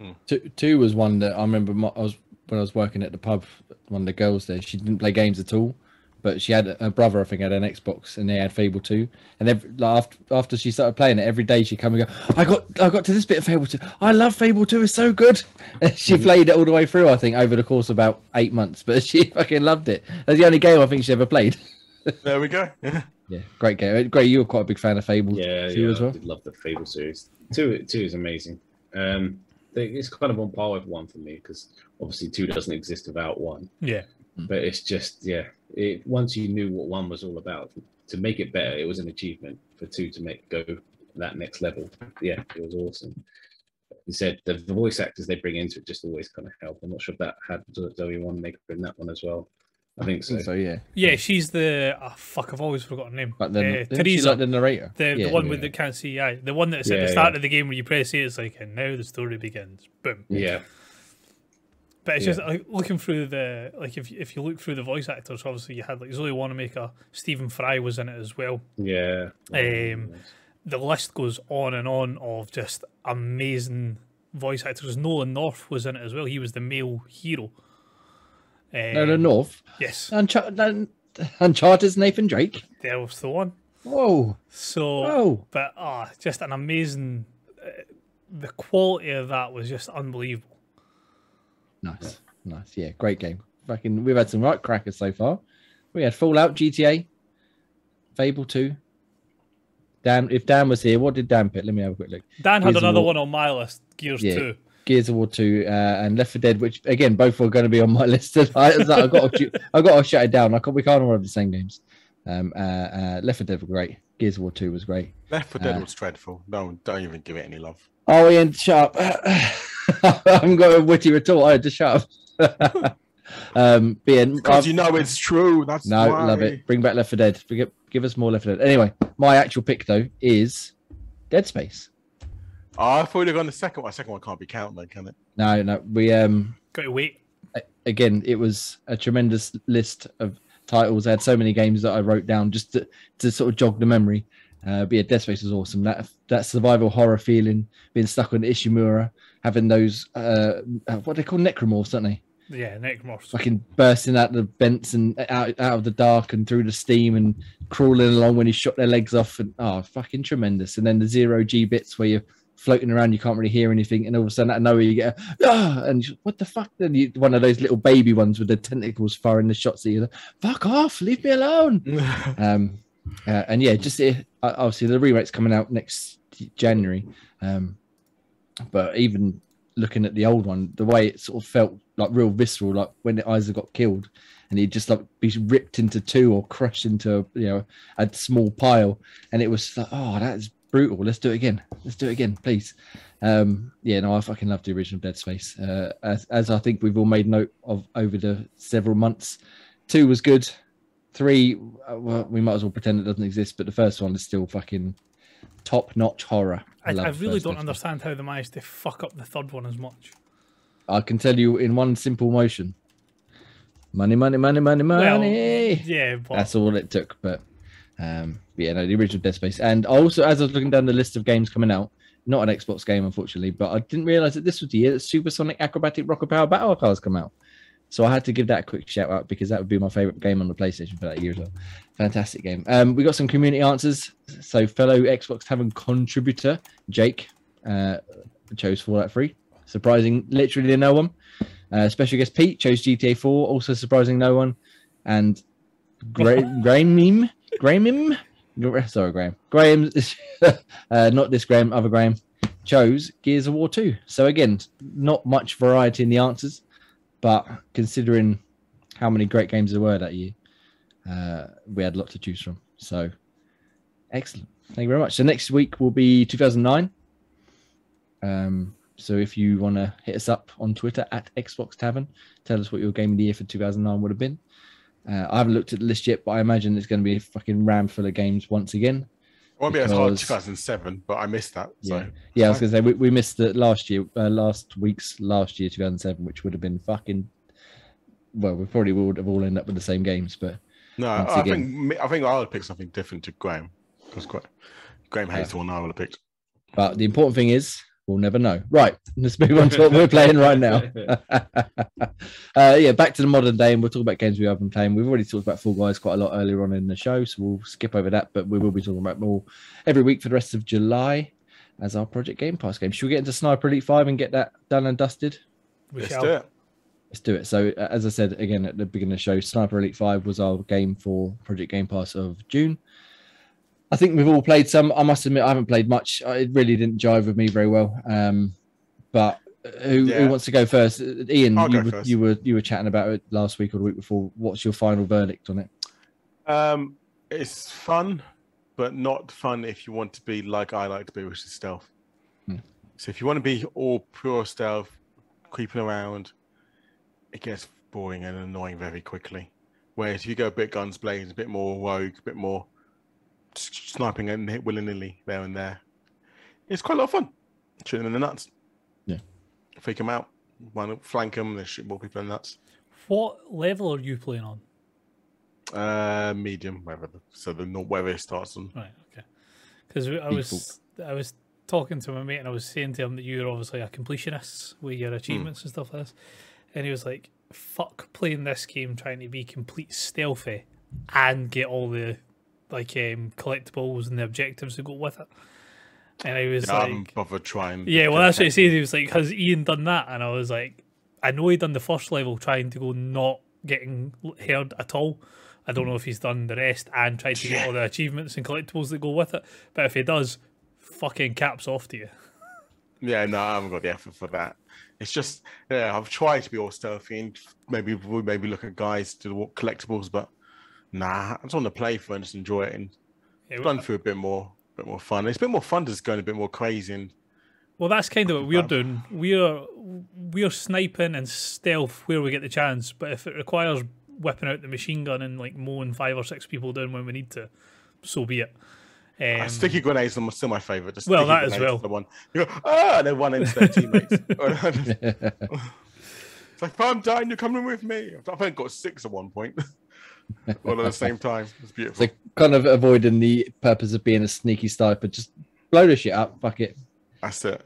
Mm. Two, two was one that I remember my, I was when I was working at the pub, one of the girls there, she didn't play games at all, but she had, her brother I think had an Xbox, and they had Fable two, and every, like, after, after she started playing it, every day she'd come and go, I got I got to this bit of Fable two, I love Fable two, it's so good. And she played it all the way through, I think, over the course of about eight months, but she fucking loved it. That's the only game I think she ever played. There we go. Yeah, yeah, great game. Great, you were quite a big fan of Fable yeah, two yeah, as well. I love the Fable series. Two, two is amazing. um It's kind of on par with one for me, because obviously two doesn't exist without one. Yeah. But it's just, yeah, it, once you knew what one was all about, to make it better, it was an achievement for two to make go that next level. Yeah, it was awesome. You said the voice actors they bring into it just always kind of help. I'm not sure if that had Zoe Wanamaker in that one as well. I think so. I think so, yeah. Yeah, she's the, oh fuck, I've always forgotten her name. But the, uh, Teresa, like the narrator. The, yeah, the one yeah. with the can't see eye. The one that's yeah, at the start yeah. of the game where you press it, it's like, and now the story begins. Boom. Yeah. But it's yeah. just like looking through the, like if if you look through the voice actors, obviously you had like Zoe Wanamaker, Stephen Fry was in it as well. Yeah. Um, nice. The list goes on and on of just amazing voice actors. Nolan North was in it as well. He was the male hero. Um, no, no, North. Yes. Unch Uncharted's Nathan Drake. There was the one. Whoa. So, Whoa. but ah, oh, just an amazing. Uh, the quality of that was just unbelievable. Nice, yeah. nice, yeah, great game. Fucking, we've had some right crackers so far. We had Fallout, G T A, Fable two. Dan, if Dan was here, what did Dan pick? Let me have a quick look. Dan Gears had another one on my list, Gears yeah. two. Gears of War two uh, and Left four Dead, which again both are going to be on my list. I've got to, I've got to shut it down. I can't, we can't all have the same games. Um, uh, uh, Left four Dead were great. Gears of War two was great. Left four Dead uh, was dreadful. No, don't even give it any love. Oh, Ian, shut up. I haven't got a witty at all. I had to shut up. um, being because you know it's true. That's no, why. Love it. Bring back Left four Dead. Give, give us more Left four Dead. Anyway, my actual pick though is Dead Space. Oh, I thought we'd have gone the second one. The second one can't be counted, then, can it? No, no. We um. Got to wait. Again, it was a tremendous list of titles. I had so many games that I wrote down just to, to sort of jog the memory. Uh, but yeah, Dead Space was awesome. That that survival horror feeling, being stuck on Ishimura, having those uh, what are they called, Necromorphs, aren't they? Yeah, Necromorphs. Fucking bursting out the vents and out out of the dark and through the steam and crawling along when he shot their legs off, and oh, fucking tremendous. And then the zero G bits where you. Floating around, you can't really hear anything, and all of a sudden, out of nowhere, you get a, ah, and you, what the fuck? Then you, one of those little baby ones with the tentacles firing the shots at you. Like, fuck off, leave me alone. um, uh, and yeah, just it, obviously the remake's coming out next January, um, but even looking at the old one, the way it sort of felt like real visceral, like when Isaac got killed and he'd just like be ripped into two or crushed into, you know, a small pile, and it was like, oh, that is brutal. Let's do it again. Let's do it again, please. Um, yeah, no, I fucking love the original Dead Space. Uh, as, as I think we've all made note of over the several months, two was good. Three, well, we might as well pretend it doesn't exist, but the first one is still fucking top-notch horror. I, I, I really don't understand how they managed to fuck up the third one as much. I can tell you in one simple motion. Money, money, money, money, money. Well, yeah, but... that's all it took. But um, yeah, no, the original Dead Space. And also, as I was looking down the list of games coming out, not an Xbox game, unfortunately, but I didn't realise that this was the year that Supersonic Acrobatic Rocket Power Battle Cars come out. So I had to give that a quick shout out because that would be my favourite game on the PlayStation for that year as well. Fantastic game. Um, we got some community answers. So fellow Xbox Tavern contributor Jake uh, chose Fallout three. Surprising literally no one. Uh, special guest Pete chose G T A four. Also surprising no one. And Graham, Graham, Graham, sorry Graham, Graham, uh, not this Graham, other Graham, chose Gears of War two. So again, not much variety in the answers. But considering how many great games there were that year, uh, we had a lot to choose from. So, excellent. Thank you very much. So next week will be two thousand nine. Um, so if you want to hit us up on Twitter at Xbox Tavern, tell us what your game of the year for two thousand nine would have been. Uh, I haven't looked at the list yet, but I imagine it's going to be a fucking ram full of games once again. It won't because... be as hard as two thousand seven, but I missed that. So. Yeah. yeah, I was going to say, we, we missed the last year, uh, last week's last year, two thousand seven, which would have been fucking... Well, we probably would have all ended up with the same games, but... No, I again... think I think I would pick something different to Graham. Because quite... Graham hates yeah. the one I would have picked. But the important thing is, we'll never know. Right, let's move on to what we're playing right now. uh, yeah, back to the modern day, and we'll talk about games we have been playing. We've already talked about Fall Guys quite a lot earlier on in the show, so we'll skip over that, but we will be talking about more every week for the rest of July as our Project Game Pass game. Should we get into Sniper Elite five and get that done and dusted? We Let's shall. do it. Let's do it. So, uh, as I said, again, at the beginning of the show, Sniper Elite five was our game for Project Game Pass of June. I think we've all played some. I must admit, I haven't played much. It really didn't jive with me very well. Um, but who, yeah. who wants to go first? Ian, I'll you, go were, first. you were you were chatting about it last week or the week before. What's your final verdict on it? Um, it's fun, but not fun if you want to be like I like to be, which is stealth. Hmm. So if you want to be all pure stealth, creeping around, it gets boring and annoying very quickly. Whereas if you go a bit guns blazing, a bit more rogue, a bit more sniping and hit willy-nilly there and there. It's quite a lot of fun. Shooting them in the nuts. Yeah. Freak them out. One, flank them, they shoot more people in the nuts. What level are you playing on? Uh, medium, whatever. So the wherever it starts on. Right, okay. Because I was I was talking to my mate and I was saying to him that you're obviously a completionist with your achievements mm. and stuff like this. And he was like, fuck playing this game trying to be complete stealthy and get all the like um, collectibles and the objectives that go with it. And I was yeah, like... I'm bothered trying... Yeah, well, that's what he said. He was like, has Ian done that? And I was like, I know he done the first level trying to go not getting heard at all. I don't know if he's done the rest and tried to yeah. get all the achievements and collectibles that go with it. But if he does, fucking caps off to you. Yeah, no, I haven't got the effort for that. It's just, yeah, I've tried to be all stealthy and maybe, maybe look at guys to walk collectibles, but nah, I just want to play for and just enjoy it and yeah, run through a bit more, a bit more fun. It's a bit more fun just going a bit more crazy. And well, that's kind of what we're doing. We're we're sniping and stealth where we get the chance, but if it requires whipping out the machine gun and like mowing five or six people down when we need to, so be it. Um, uh, sticky grenades are still my favourite. Just well, that as well. The one you go, ah, and they run into their teammates. It's like if I'm dying, you're coming with me. I've only got six at one point. All at the same time. It's beautiful. So kind of avoiding the purpose of being a sneaky sniper. Just blow the shit up. Fuck it. That's it.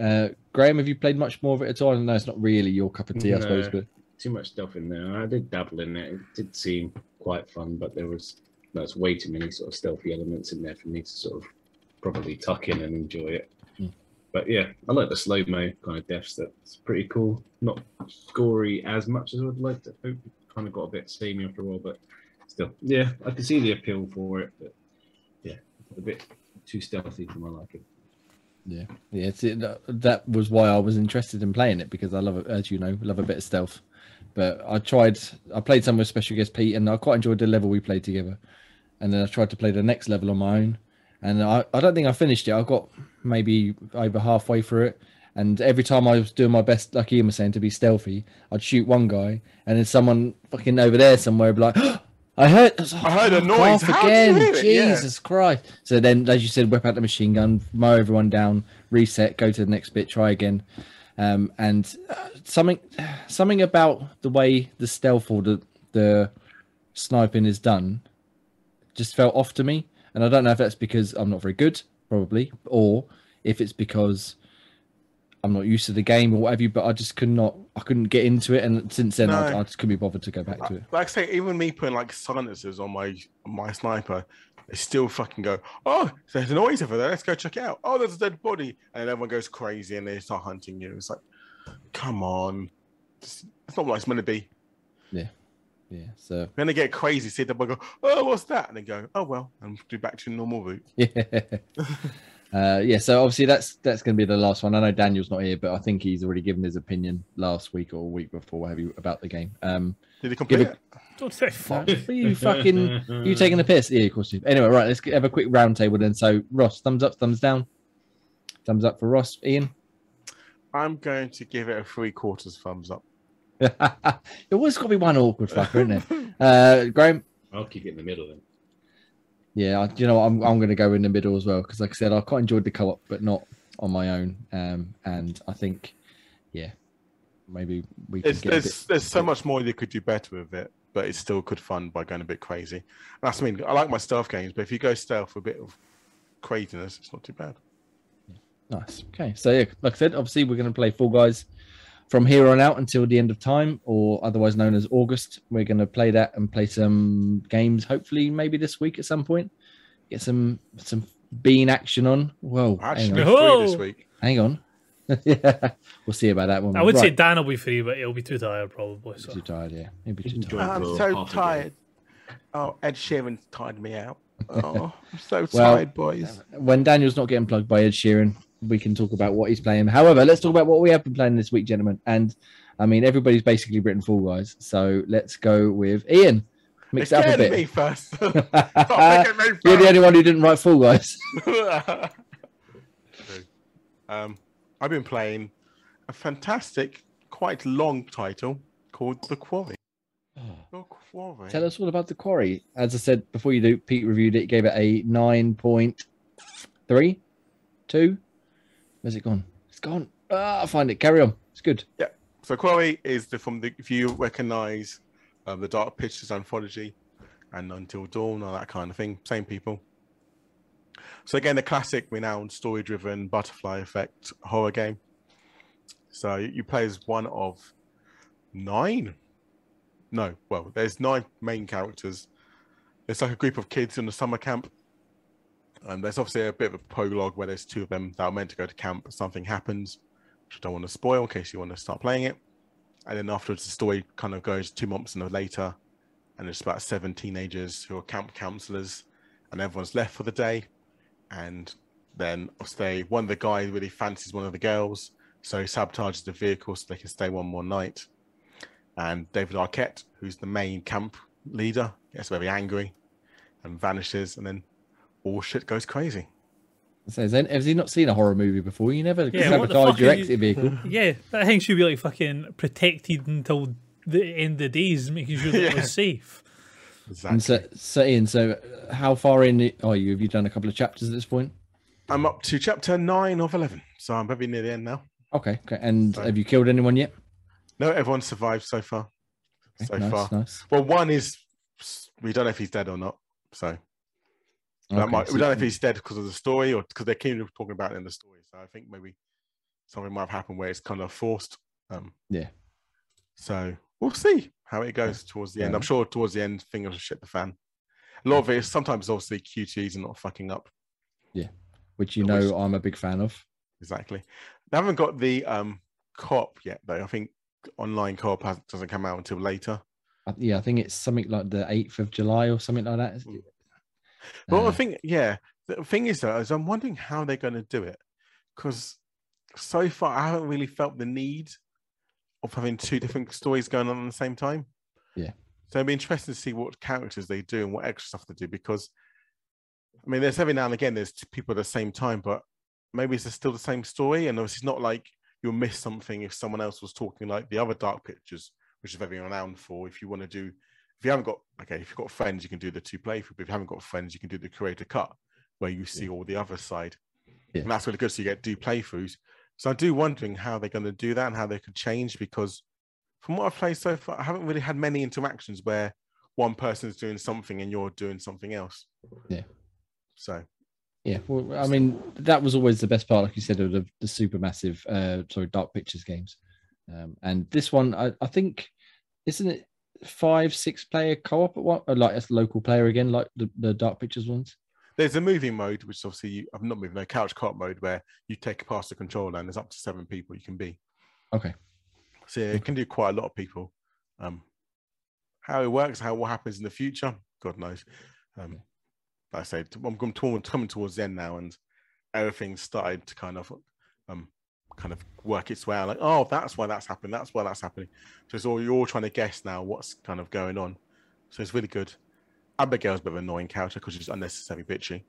Uh, Graham, have you played much more of it at all? I know it's not really your cup of tea, no, I suppose. But too much stuff in there. I did dabble in it. It did seem quite fun, but there was that's no, way too many sort of stealthy elements in there for me to sort of probably tuck in and enjoy it. Mm. But yeah, I like the slow-mo kind of death stuff. It's pretty cool. Not gory as much as I would like to hope. Kind of got a bit samey after a while, but still, yeah, I can see the appeal for it, but yeah, a bit too stealthy for my liking. Yeah, yeah. It's, it, that was why I was interested in playing it, because I love it, as you know, love a bit of stealth. But I tried, I played some with special guest Pete, and I quite enjoyed the level we played together. And then I tried to play the next level on my own, and I, I don't think I finished it. I got maybe over halfway through it, and every time I was doing my best, like Ian was saying, to be stealthy, I'd shoot one guy, and then someone fucking over there somewhere would be like, oh, I heard, I, like, I heard a noise. How again, did you hear it? Jesus yeah. Christ! So then, as you said, whip out the machine gun, mow everyone down, reset, go to the next bit, try again. Um, and uh, something, something about the way the stealth or the, the sniping is done just felt off to me. And I don't know if that's because I'm not very good, probably, or if it's because I'm not used to the game or whatever, but I just could not, I couldn't get into it. And since then, no. I, I just couldn't be bothered to go back I, to it. Like I say, even me putting like silencers on my, on my sniper, they still fucking go, oh, there's a noise over there, let's go check it out. Oh, there's a dead body. And then everyone goes crazy and they start hunting you. It's like, come on. It's not what it's meant to be. Yeah. Yeah, so then they get crazy, see the bug, go, oh, what's that? And they go, oh well, and do back to normal route. Yeah, uh, yeah. So obviously that's that's going to be the last one. I know Daniel's not here, but I think he's already given his opinion last week or a week before, whatever, you, about the game. Um, Did he complete? A... It? Don't say fuck. You fucking, you taking the piss? Yeah, of course. You... Anyway, right. Let's have a quick round table then. So Ross, thumbs up, thumbs down. Thumbs up for Ross. Ian, I'm going to give it a three quarters thumbs up. It always got to be one awkward fucker, isn't it? Uh, Graham? I'll keep it in the middle then. Yeah, I, you know, I'm I'm going to go in the middle as well, because like I said, I quite enjoyed the co-op, but not on my own. Um, and I think, yeah, maybe we can it's, get There's, bit, there's so much more you could do better with it, but it's still good fun by going a bit crazy. That's, I mean, I like my stealth games, but if you go stealth with a bit of craziness, it's not too bad. Yeah. Nice. Okay, so yeah, like I said, obviously we're going to play Fall Guys from here on out until the end of time, or otherwise known as August. We're going to play that and play some games, hopefully maybe this week at some point. Get some some bean action on. Whoa. Actually, free this week. Hang on. Yeah, we'll see about that one. I would right. say Dan will be free, but he'll be too tired probably. So. Too tired, yeah. He'll be too tired. I'm so tired. Oh, Ed Sheeran's tired me out. Oh, I'm so well, tired, boys. When Daniel's not getting plugged by Ed Sheeran, we can talk about what he's playing. However, let's talk about what we have been playing this week, gentlemen. And I mean, everybody's basically written Fall Guys, so let's go with Ian. Mix it up a bit. Me first. Stop picking me first. You're the only one who didn't write Fall Guys. um, I've been playing a fantastic, quite long title called The Quarry. Oh. The Quarry. Tell us all about The Quarry. As I said before, you do. Pete reviewed it. Gave it a nine point three, two. Where's it gone? It's gone. Ah, I find it. Carry on. It's good. Yeah. So Quarry is the from the if you recognise um, the Dark Pictures anthology and Until Dawn, all that kind of thing. Same people. So again, the classic, renowned, story-driven butterfly effect horror game. So you play as one of nine. No, well, there's nine main characters. It's like a group of kids in the summer camp. And there's obviously a bit of a prologue where there's two of them that are meant to go to camp, but something happens, which I don't want to spoil in case you want to start playing it. And then afterwards, the story kind of goes two months and later, and it's about seven teenagers who are camp counselors, and everyone's left for the day. And then they, one of the guys really fancies one of the girls, so he sabotages the vehicle so they can stay one more night. And David Arquette, who's the main camp leader, gets very angry and vanishes, and then all shit goes crazy. So, have you not seen a horror movie before? You never yeah, sabotage your exit you... vehicle. Yeah, that thing should be like fucking protected until the end of the days, making sure that yeah. it was safe. Exactly. And so, so, Ian, so how far in are you? Have you done a couple of chapters at this point? I'm up to chapter nine of eleven, so I'm probably near the end now. Okay, okay. And so, have you killed anyone yet? No, everyone survived so far. Okay, so nice, far, nice. Well, one is we don't know if he's dead or not, so. Okay, that might, so we don't know if he's dead because of the story or because they keep talking about it in the story. So I think maybe something might have happened where it's kind of forced. Um, yeah. So we'll see how it goes yeah. towards the end. Yeah. I'm sure towards the end, things will shit the fan. A lot yeah. of it is sometimes obviously Q Ts are not fucking up. Yeah. Which you know Which, I'm a big fan of. Exactly. They haven't got the um, co-op yet though. I think online co-op has, doesn't come out until later. Uh, yeah. I think it's something like the eighth of July or something like that. Well, uh, I think, yeah, the thing is, though, is I'm wondering how they're going to do it, because so far I haven't really felt the need of having two different stories going on at the same time. Yeah. So it'd be interesting to see what characters they do and what extra stuff they do, because I mean, there's every now and again, there's two people at the same time, but maybe it's still the same story. And obviously it's not like you'll miss something if someone else was talking, like the other Dark Pictures, which is very renowned for. If you want to do, if you haven't got, okay, if you've got friends, you can do the two playthrough, but if you haven't got friends, you can do the creator cut where you see yeah. all the other side. Yeah. And that's really good. So you get do playthroughs. So I do wondering how they're going to do that and how they could change, because from what I've played so far, I haven't really had many interactions where one person's doing something and you're doing something else. Yeah. So. Yeah. Well, I mean, that was always the best part, like you said, of the, the Supermassive, uh, sorry, Dark Pictures games. Um, and this one, I, I think, isn't it five, six player co-op at one? Or like as local player again, like the, the Dark Pictures ones? There's a moving mode, which obviously you, I'm not moving, a couch co-op mode where you take past the controller and there's up to seven people you can be. Okay. So yeah, it can do quite a lot of people. Um, how it works, how what happens in the future, God knows. Um, yeah. Like I say, I'm coming towards the end now, and everything started to kind of, um, kind of work its way out. Like, oh, that's why that's happening. That's why that's happening. So it's all you're all trying to guess now what's kind of going on. So it's really good. Abigail's a bit of an annoying character because she's unnecessarily bitchy.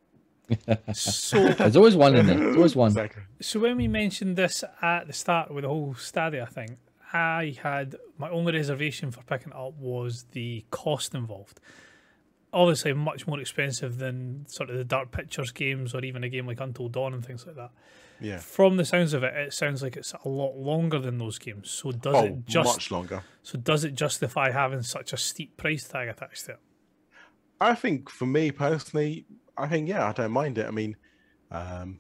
So there's always one in there. There's always one. Exactly. So when we mentioned this at the start with the whole Stadia thing, I had my only reservation for picking it up was the cost involved. Obviously, much more expensive than sort of the Dark Pictures games or even a game like Until Dawn and things like that. Yeah. From the sounds of it, it sounds like it's a lot longer than those games. So does oh, it just much longer? So does it justify having such a steep price tag attached to it? I think for me personally, I think yeah, I don't mind it. I mean, um,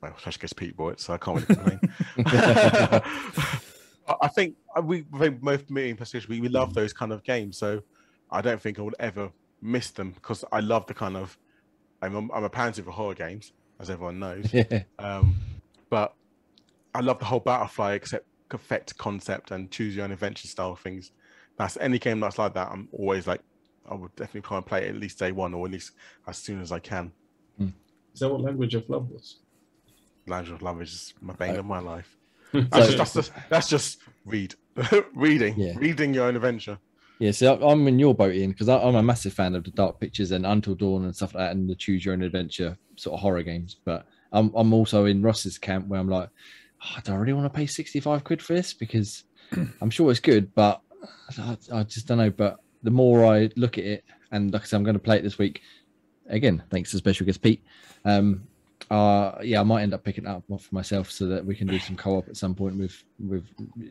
well, I just guess Pete bought it, so I can't really complain. I think we both me and PlayStation, we love those kind of games, so I don't think I would ever miss them because I love the kind of I'm a, I'm a pansy for horror games, as everyone knows. Yeah. Um, but I love the whole Battlefly except effect concept and choose your own adventure style things. That's any game that's like that. I'm always like, I would definitely try and play it at least day one, or at least as soon as I can. Mm. Is that what Language of Love was? Language of Love is just my bane oh. of my life. That's, so, just, that's, just, that's just read, reading, yeah. reading your own adventure. Yeah, so I'm in your boat, Ian, because I'm a massive fan of the Dark Pictures and Until Dawn and stuff like that, and the choose your own adventure sort of horror games. But I'm I'm also in Ross's camp where I'm like, oh, do I really want to pay sixty-five quid for this? Because I'm sure it's good, but I, I just don't know. But the more I look at it, and like I said, I'm going to play it this week again, thanks to special guest Pete. Um, uh, yeah, I might end up picking it up for myself so that we can do some co-op at some point with, with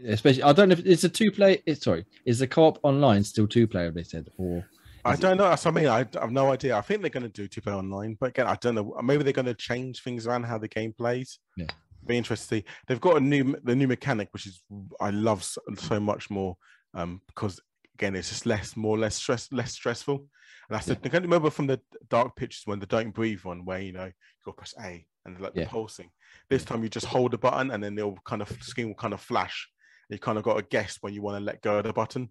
especially. I don't know if it's a two-player. Sorry, is the co-op online still two-player? They said, or I don't it... know. That's what I mean. I, I have no idea. I think they're going to do two-player online, but again, I don't know. Maybe they're going to change things around how the game plays. Yeah, be interesting. They've got a new the new mechanic, which is I love so, so much more um, because. Again, it's just less, more, less stress, less stressful. And that's yeah. the, I can't remember from the Dark Pictures one, the Don't Breathe one, where, you know, you got to press A and like yeah. the pulsing. This time you just hold the button and then they'll kind of, the screen will kind of flash. You kind of got to guess when you want to let go of the button.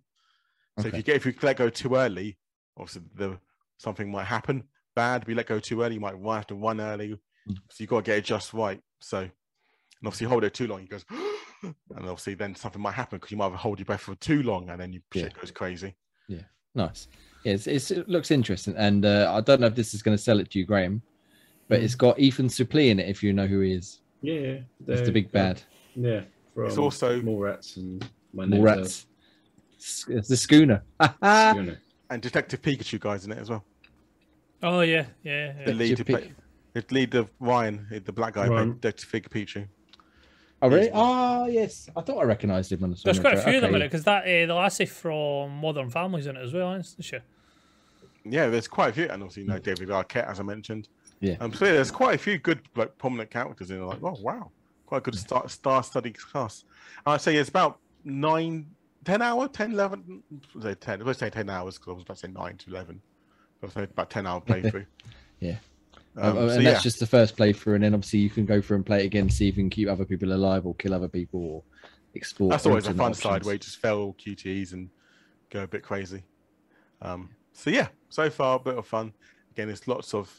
So okay. if you get, if you let go too early, obviously the, something might happen bad. If you let go too early, you might have to run early. Mm. So you got to get it just right. So, and obviously hold it too long, you goes, and obviously then something might happen because you might have hold your breath for too long and then you yeah. shit goes crazy. Yeah, nice. Yeah, it's, it's, it looks interesting. And uh, I don't know if this is going to sell it to you, Graham, but mm. it's got Ethan Suplee in it, if you know who he is. Yeah. They, it's the big bad. Yeah. From it's also... Mallrats and... My Mallrats. It's the Schooner. Schooner. And Detective Pikachu guy's in it as well. Oh, yeah. Yeah. yeah. The lead of Pikachu. The lead of Ryan, the black guy, Ryan. Detective Pikachu. Oh, really? Ah, oh, yes. I thought I recognised him. On the There's quite a few okay. of them in it, because that uh, the lassie from Modern Family's in it as well, isn't she? Yeah, there's quite a few. And also, you know, David Arquette, as I mentioned. Yeah. Um, so yeah, there's quite a few good, like, prominent characters in it. Like, oh, wow. Quite a good star, star-studded cast. And I'd say it's about nine, ten hours, ten, eleven. Say ten. I was going to say ten hours, because I was about to say nine to eleven. I was about ten-hour playthrough. yeah. Um, um, so and that's yeah. just the first playthrough, and then obviously you can go through and play it again, see if you can keep other people alive or kill other people or explore. That's always a fun options. Side where you just fail Q T Es and go a bit crazy. Um, so yeah, so far a bit of fun. Again, there's lots of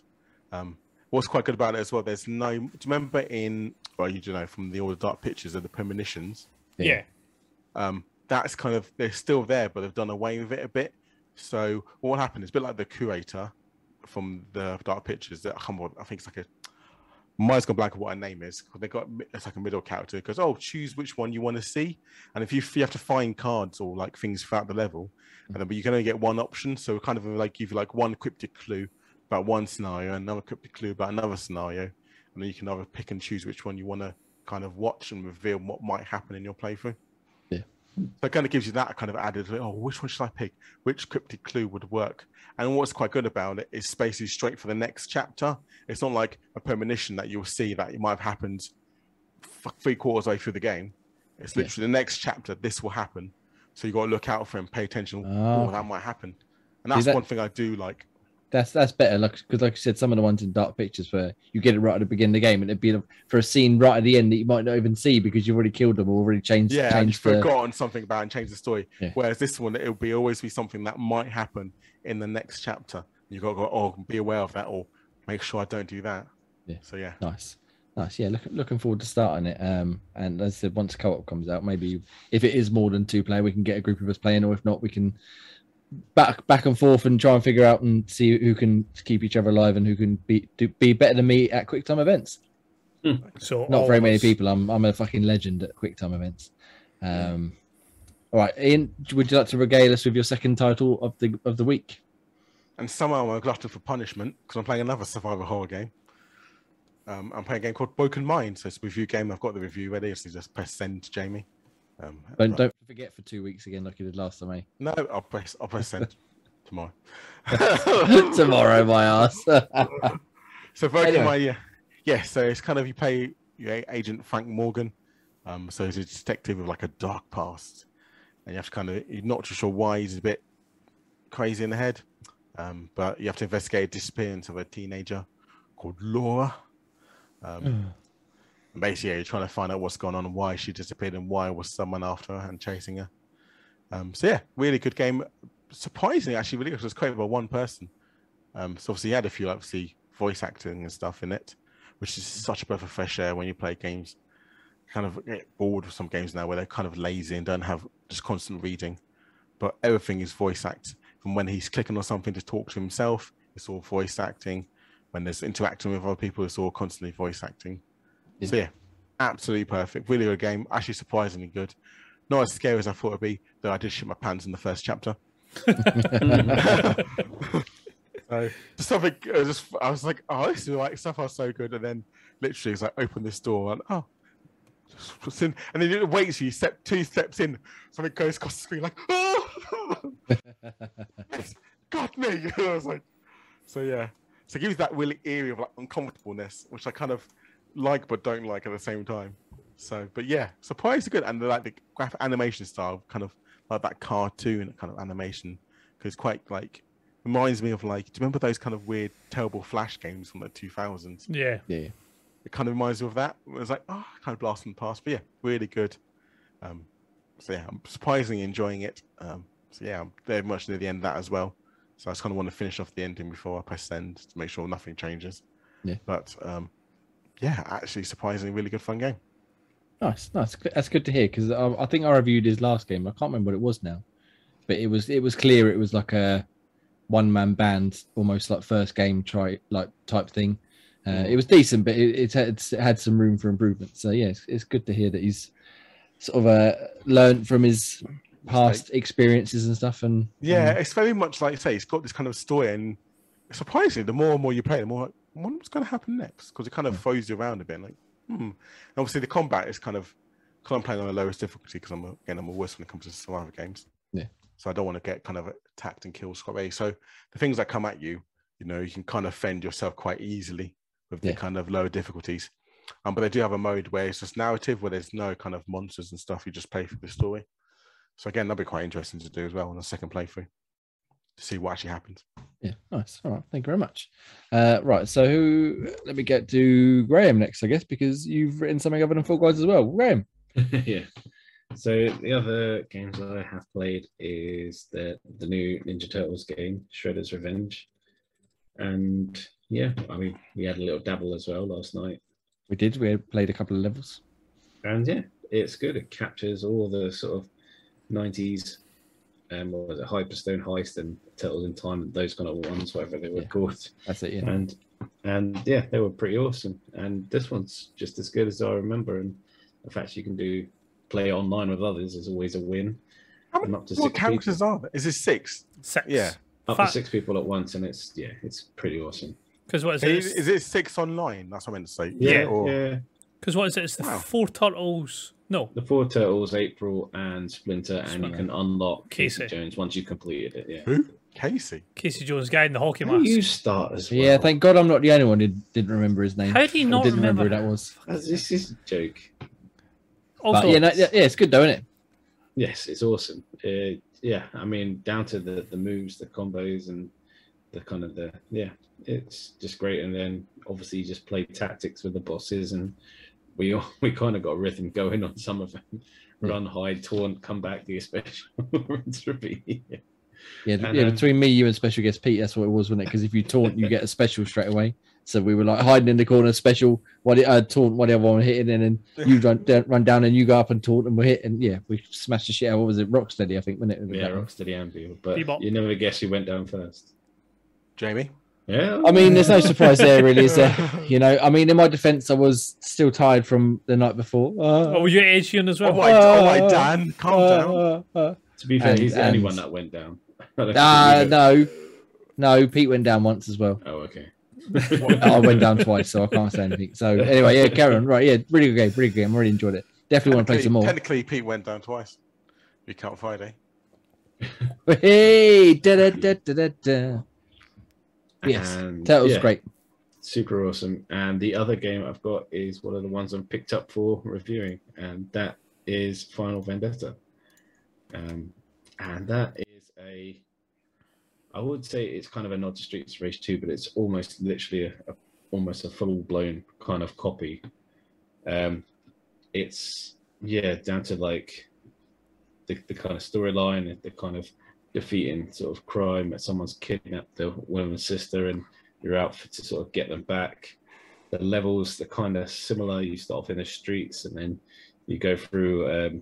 um, what's quite good about it as well, there's no, do you remember in, well, you do know from the all the dark pictures of the premonitions? Yeah. Um, that's kind of, they're still there, but they've done away with it a bit. So what happened is a bit like the curator from the dark pictures that, I think it's like a, mine's gone blank of what her name is, because they got, it's like a middle character because oh, choose which one you want to see, and if you you have to find cards or like things throughout the level, and then, but you can only get one option, so kind of like give you like one cryptic clue about one scenario, another cryptic clue about another scenario, and then you can either pick and choose which one you want to kind of watch and reveal what might happen in your playthrough. Yeah, so it kind of gives you that kind of added like, oh, which one should I pick? Which cryptic clue would work? And what's quite good about it is spaces straight for the next chapter. It's not like a premonition that you'll see that it might have happened three quarters way through the game. It's literally yeah. the next chapter, this will happen. So you've got to look out for him, pay attention, oh, oh that might happen. And that's that, one thing I do like. That's that's better, like, because like I said, some of the ones in dark pictures where you get it right at the beginning of the game, and it'd be for a scene right at the end that you might not even see because you've already killed them or already changed. Yeah, changed and you've the... forgotten something about it and changed the story. Yeah. Whereas this one, it'll be always be something that might happen in the next chapter. You've got to go, oh, be aware of that, or make sure I don't do that. Yeah. So yeah. Nice, nice. Yeah, look, looking forward to starting it. Um, and as I said, once co-op comes out, maybe if it is more than two player, we can get a group of us playing, or if not, we can. Back, back and forth, and try and figure out and see who can keep each other alive and who can be do, be better than me at quick time events. Hmm. So not very many people. I'm I'm a fucking legend at quick time events. Um, all right, Ian, would you like to regale us with your second title of the of the week? And somehow I'm a glutton for punishment because I'm playing another survival horror game. Um, I'm playing a game called Broken Mind. So it's a review game. I've got the review ready. So just press send, Jamie. Um, don't right. don't forget for two weeks again like you did last time, eh? No, I'll press I'll press send tomorrow. Tomorrow, my ass. So anyway. my, yeah, yeah. So it's kind of you play your agent Frank Morgan. Um, so he's a detective with like a dark past, and you have to kind of you're not too sure why he's a bit crazy in the head, um, but you have to investigate the disappearance of a teenager called Laura. Um, Basically, yeah, you're trying to find out what's going on and why she disappeared and why was someone after her and chasing her. Um, so yeah, really good game. Surprisingly, actually, really good. It was created by one person. Um, so obviously, you had a few obviously voice acting and stuff in it, which is such a breath of fresh air when you play games. Kind of get bored with some games now where they're kind of lazy and don't have just constant reading, but everything is voice act. From when he's clicking on something to talk to himself, it's all voice acting. When there's interacting with other people, it's all constantly voice acting. So yeah, absolutely perfect. Really good game. Actually, surprisingly good. Not as scary as I thought it'd be, though I did shit my pants in the first chapter. So just something, just I was like, oh, this is like stuff I was so good, and then literally it's like open this door and oh, just in, and then it waits for you. Step two steps in, something goes across the screen like, oh, it's got me. I was like, so yeah. So it gives that really eerie of like uncomfortableness, which I kind of. Like but don't like at the same time. So but yeah, surprisingly good. And the, like the graphic animation style, kind of like that cartoon kind of animation, because quite like reminds me of like, do you remember those kind of weird terrible Flash games from the two thousands? Yeah, yeah, it kind of reminds me of that. It was like, oh, kind of blast from the past. But yeah, really good. Um so yeah, I'm surprisingly enjoying it. Um so yeah, I'm very much near the end of that as well, so I just kind of want to finish off the ending before I press send to make sure nothing changes. Yeah, but um yeah, actually surprisingly really good fun game. Nice, nice. That's good to hear, because I, I think I reviewed his last game. I can't remember what it was now, but it was it was clear it was like a one-man band, almost like first game try like type thing. Uh, it was decent, but it, it, had, it had some room for improvement. So yeah, it's, it's good to hear that he's sort of uh, learned from his past experiences and stuff. And yeah, um, it's very much like you say, it's got this kind of story, and surprisingly, the more and more you play, the more. Like, what's going to happen next? Because it kind of throws you around a bit. Like, hmm. And obviously, the combat is kind of. Because I'm playing on the lowest difficulty, because I'm again I'm a worse when it comes to survival games. Yeah. So I don't want to get kind of attacked and killed straight away. So the things that come at you, you know, you can kind of fend yourself quite easily with the yeah. kind of lower difficulties. Um, but they do have a mode where it's just narrative, where there's no kind of monsters and stuff. You just play through the story. So again, that'll be quite interesting to do as well on a second playthrough. To see what actually happens. Yeah, nice. All right, thank you very much. Uh, right, so who, let me get to Graham next, I guess, because you've written something other than Fall Guys as well. Graham. Yeah. So the other games that I have played is the the new Ninja Turtles game, Shredder's Revenge, and yeah, I mean, we had a little dabble as well last night. We did. We played a couple of levels. And yeah, it's good. It captures all the sort of nineties, um, what was it, Hyperstone Heist and Turtles in Time, and those kind of ones, whatever they were yeah. called. That's it, yeah. And, and yeah, they were pretty awesome. And this one's just as good as I remember. And the fact you can do play online with others is always a win. How many, up to what six characters people. are there? Is it six? Six. Yeah. Up Fact. to six people at once, and it's yeah, it's pretty awesome. Because what is it? Is, is it six online? That's what I meant to say. Yeah, or... yeah. Because what is it? It's the wow. four turtles. No, the four turtles, April and Splinter, and Splinter. you can unlock Casey. Casey Jones once you've completed it. Yeah. Who? Casey. Casey Jones, guy in the hockey mask. You start as well. Yeah, thank God I'm not the only one who didn't remember his name. How do you not didn't remember, remember who that was? That's, this is a joke. Also, yeah, no, yeah, it's good though, isn't it? Yes, it's awesome. Uh, yeah, I mean, down to the the moves, the combos, and the kind of the yeah, it's just great. And then obviously you just play tactics with the bosses, and we all, we kind of got a rhythm going on some of them. Run, hide, taunt, come back, do your special. repeat. Yeah, yeah, and, yeah um, between me, you, and special guest Pete, that's what it was, wasn't it? Because if you taunt, you get a special straight away. So we were like hiding in the corner, special, what uh, taunt, what the other one hitting, and then you run, run down and you go up and taunt and we're hit, and yeah, we smashed the shit out. What was it, Rocksteady, I think, wasn't it? Yeah, Rocksteady and Anvil, but Bebop. You never guess who went down first. Jamie? Yeah. I mean, there's no surprise there, really, is there? You know, I mean, in my defense, I was still tired from the night before. Uh, oh, were you at Asian as well? Oh, my, uh, oh, my Dan, calm uh, down. Uh, uh, uh. To be fair, and, he's the and... only one that went down. Uh, no, no, Pete went down once as well. Oh, okay. I went down twice, so I can't say anything. So anyway, yeah, Karen, right, yeah, really good game, really good game. I really enjoyed it. Definitely want to play some more. Technically, Pete went down twice. You can't Friday. Hey, da da da da da. Yes, and, that was yeah, great. Super awesome. And the other game I've got is one of the ones I've picked up for reviewing, and that is Final Vendetta. Um, and that is a. I would say it's kind of a nod to Streets of Rage two, but it's almost literally a, a almost a full-blown kind of copy. Um, it's yeah, down to like the, the kind of storyline, the kind of defeating sort of crime that someone's kidnapped the woman's sister, and you're out for, to sort of get them back. The levels, the kind of similar. You start off in the streets, and then you go through. Um,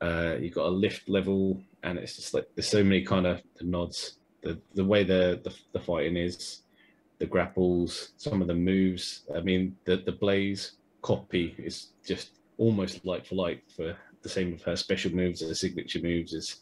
uh, you've got a lift level. And it's just like there's so many kind of nods. The the way the, the the fighting is, the grapples, some of the moves. I mean, the the Blaze copy is just almost like for like for the same of her special moves, her signature moves. Is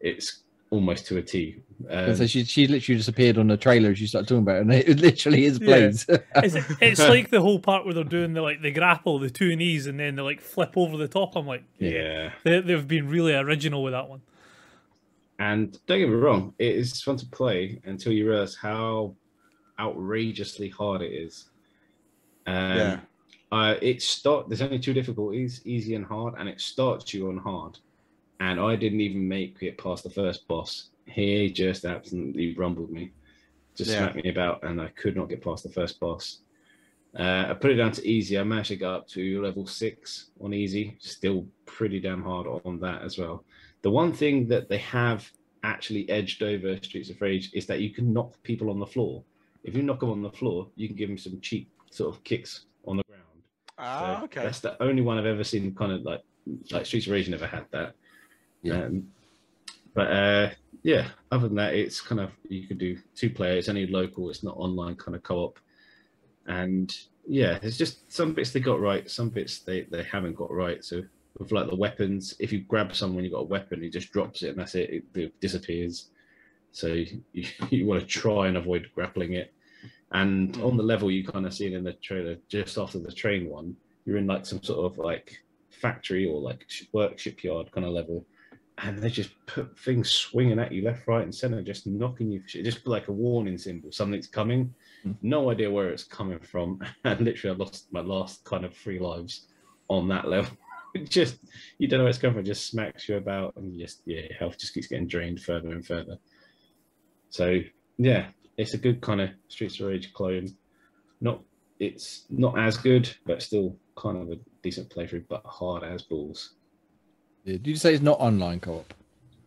it's almost to a T. Um, so she she literally just appeared on the trailer and she started talking about it, and it literally is Blaze. Yeah. it's, it's like the whole part where they're doing the like the grapple, the two knees, and then they like flip over the top. I'm like, yeah, they, they've been really original with that one. And don't get me wrong, it is fun to play until you realize how outrageously hard it is. Um, yeah. Uh, it start. There's only two difficulties, easy and hard, and it starts you on hard. And I didn't even make it past the first boss. He just absolutely rumbled me, just yeah. smacked me about, and I could not get past the first boss. Uh, I put it down to easy. I managed to get up to level six on easy. Still pretty damn hard on that as well. The one thing that they have actually edged over Streets of Rage is that you can knock people on the floor. If you knock them on the floor, you can give them some cheap sort of kicks on the ground. Ah, so okay. That's the only one I've ever seen kind of like, like Streets of Rage never had that. Yeah. Um, but uh, yeah, other than that, it's kind of, you can do two player. It's only local. It's not online kind of co-op. And yeah, there's just some bits they got right. Some bits they, they haven't got right. So with like the weapons, if you grab someone, you've got a weapon, it just drops it and that's it, it disappears. So you, you want to try and avoid grappling it. And on the level, you kind of see it in the trailer, just after the train one, you're in like some sort of like factory or like workshop yard kind of level. And they just put things swinging at you left, right and center, just knocking you. Just like a warning symbol, something's coming. No idea where it's coming from. And literally I lost my last kind of three lives on that level. It just, you don't know where it's coming from, it just smacks you about and you just, yeah, your health just keeps getting drained further and further. So, yeah, it's a good kind of Streets of Rage clone. Not, it's not as good, but still kind of a decent playthrough, but hard as balls. Did you say it's not online co-op?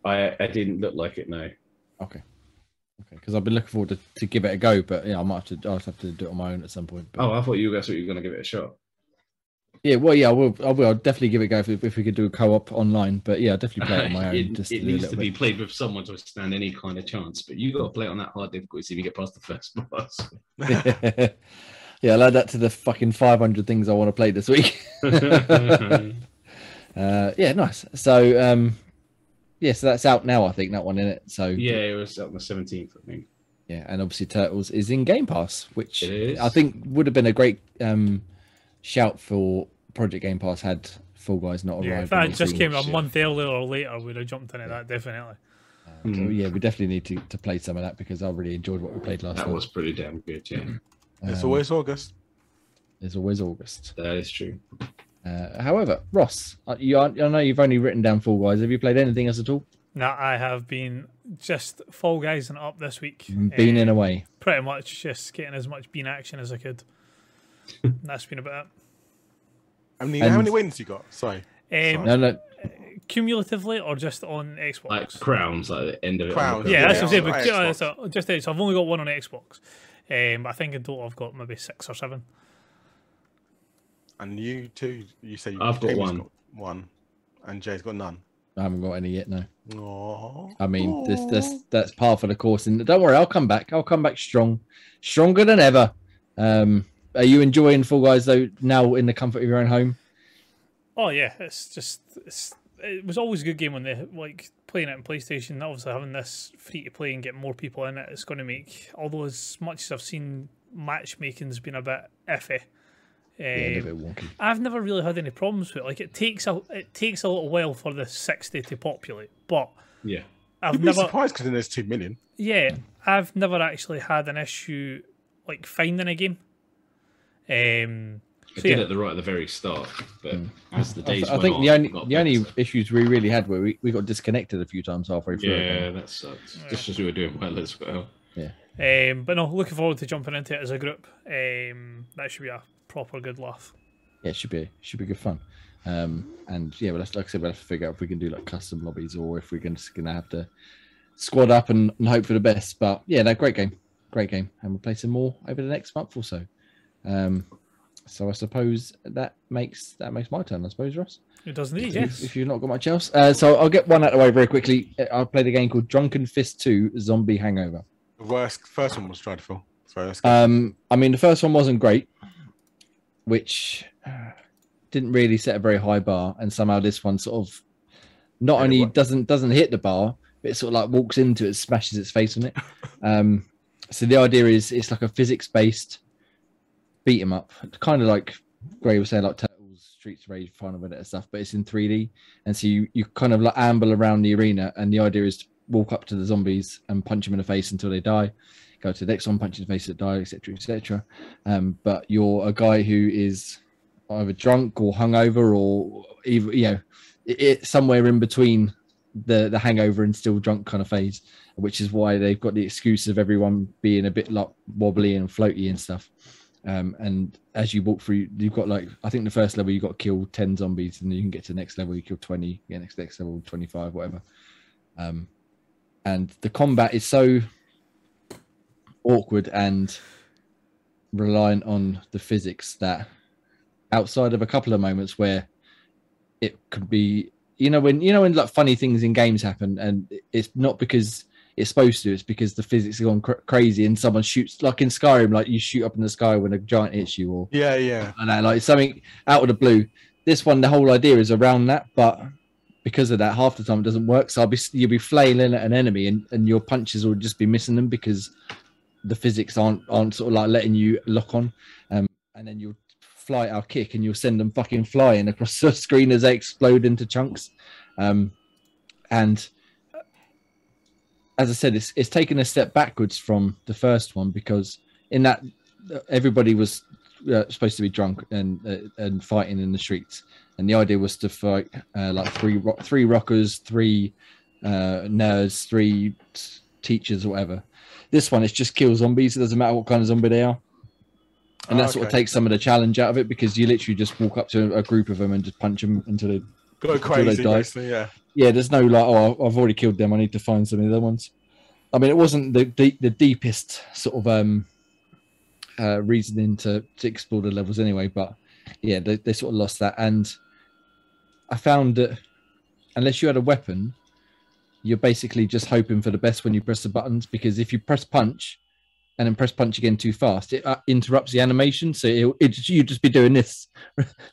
I, I didn't look like it, no. Okay. Okay, because I've been looking forward to, to give it a go, but yeah, I might have to, I'll have to do it on my own at some point. But... Oh, I thought you guys thought you were going to give it a shot. Yeah, well, yeah, I will. I will definitely give it a go if, if we could do a co-op online. But yeah, I'll definitely play it on my own. it just it needs to be bit. played with someone to stand any kind of chance. But you got to play it on that hard difficulty so you can get past the first boss. Yeah, I'll add that to the fucking five hundred things I want to play this week. uh, yeah, nice. So, um, yeah, so that's out now, I think, that one, innit? So, yeah, it was out on the seventeenth, I think. Yeah, and obviously Turtles is in Game Pass, which I think would have been a great um, shout for Project Game Pass had Fall Guys not arrived. Yeah, if that just came a month earlier or later, I would have jumped into that, definitely. Uh, mm. So, yeah, we definitely need to, to play some of that because I really enjoyed what we played last night. That was pretty damn good, yeah. It's um, always August. It's always August. That is true. Uh, however, Ross, you are, I know you've only written down Fall Guys. Have you played anything else at all? No, I have been just Fall Guys and up this week. Been uh, in a way. Pretty much just getting as much bean action as I could. That's been about it. I mean, how many wins you got? Sorry. Um, Sorry. No, no. Cumulatively or just on Xbox? Like crowns, like the end of it. Crowns. Yeah, that's yeah, what I'm saying. So, just, so I've only got one on Xbox. Um, I think in total I've got maybe six or seven. And you two, you say I've got one. got one, and Jay's got none. I haven't got any yet, no. Aww. I mean, Aww. this this that's par for the course. And don't worry, I'll come back. I'll come back strong, stronger than ever. Um, are you enjoying Fall Guys though? Now in the comfort of your own home? Oh yeah, it's just it's, it was always a good game when they like. Playing it on PlayStation, obviously having this free to play and getting more people in it, it's going to make, although as much as I've seen matchmaking's been a bit iffy, um, yeah, a bit wonky. I've never really had any problems with it. Like it takes a it takes a little while for the sixty to populate, but yeah, I've You'd never be surprised because there's two million. Yeah, I've never actually had an issue like finding a game. Um, I did at the right at the very start, but mm. as the days I, went I think on, the only the better. only issues we really had were we, we got disconnected a few times halfway through. Yeah, that sucks. Yeah. Just as we were doing well as well. Yeah. Um, but no, looking forward to jumping into it as a group. Um, that should be a proper good laugh. Yeah, it should be. It should be good fun. Um, and yeah, well, that's, like I said, we'll have to figure out if we can do like custom lobbies or if we're just gonna have to squad up and, and hope for the best. But yeah, no, great game, great game, and we'll play some more over the next month or so. Um, So I suppose that makes that makes my turn, I suppose, Ross. It does indeed, yes. If you've not got much else. Uh, so I'll get one out of the way very quickly. I played a game called Drunken Fist two Zombie Hangover. The worst, first one was dreadful. Sorry, um, I mean, the first one wasn't great, which didn't really set a very high bar. And somehow this one sort of not only doesn't doesn't hit the bar, but it sort of like walks into it, smashes its face on it. Um, so the idea is it's like a physics-based... beat him up, kind of like Gray was saying, like Turtles, Streets of Rage, Final Minute and stuff, but it's in three D, and so you, you kind of like amble around the arena, and the idea is to walk up to the zombies and punch them in the face until they die, go to the next one, punch in the face until they die, etc, et cetera. Um, but you're a guy who is either drunk or hungover or, either, you know, it, it, somewhere in between the, the hangover and still drunk kind of phase, which is why they've got the excuse of everyone being a bit like wobbly and floaty and stuff. Um, and as you walk through, you've got like, I think the first level, you've got to kill ten zombies, and then you can get to the next level, you kill twenty, yeah, next next level, twenty-five, whatever. Um, and the combat is so awkward and reliant on the physics that outside of a couple of moments where it could be, you know, when, you know, when like funny things in games happen, and it's not because it's supposed to, it's because the physics are gone cr crazy and someone shoots, like in Skyrim, like you shoot up in the sky when a giant hits you, or yeah, yeah, and that, like something out of the blue. This one, the whole idea is around that, but because of that, half the time it doesn't work. So I'll be, you'll be flailing at an enemy, and, and your punches will just be missing them because the physics aren't aren't sort of like letting you lock on, um, and then you'll fly our kick and you'll send them fucking flying across the screen as they explode into chunks, um, and. As I said, it's it's taken a step backwards from the first one because in that everybody was uh, supposed to be drunk and uh, and fighting in the streets, and the idea was to fight uh, like three ro three rockers, three uh, nerds, three teachers, or whatever. This one is just kill zombies. It doesn't matter what kind of zombie they are, and that oh, okay. sort of takes some of the challenge out of it because you literally just walk up to a group of them and just punch them until they. Go crazy, basically, yeah. Yeah, there's no like, oh, I've already killed them, I need to find some of the other ones. I mean, it wasn't the deep, the deepest sort of um, uh, reasoning to, to explore the levels anyway, but yeah, they, they sort of lost that. And I found that unless you had a weapon, you're basically just hoping for the best when you press the buttons, because if you press punch and then press punch again too fast, it uh, interrupts the animation. So it, it, you'd just be doing this,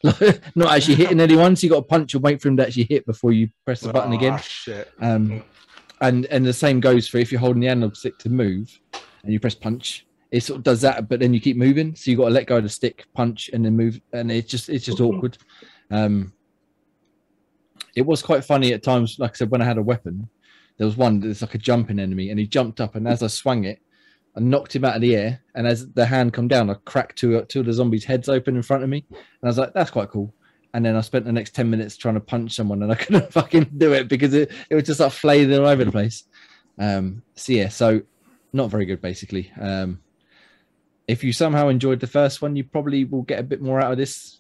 not actually hitting anyone. So you got to punch and wait for him to actually hit before you press the button oh, again. Shit. Um, and, and the same goes for if you're holding the analog stick to move and you press punch, it sort of does that, but then you keep moving. So you've got to let go of the stick, punch, and then move. And it's just, it's just mm-hmm. awkward. Um, it was quite funny at times. Like I said, when I had a weapon, there was one that's like a jumping enemy, and he jumped up, and as I swung it, I knocked him out of the air, and as the hand come down, I cracked two, two of the zombies' heads open in front of me, and I was like, that's quite cool. And then I spent the next ten minutes trying to punch someone, and I couldn't fucking do it because it, it was just like flailing all over the place. Um, so yeah, so not very good, basically. Um, if you somehow enjoyed the first one, you probably will get a bit more out of this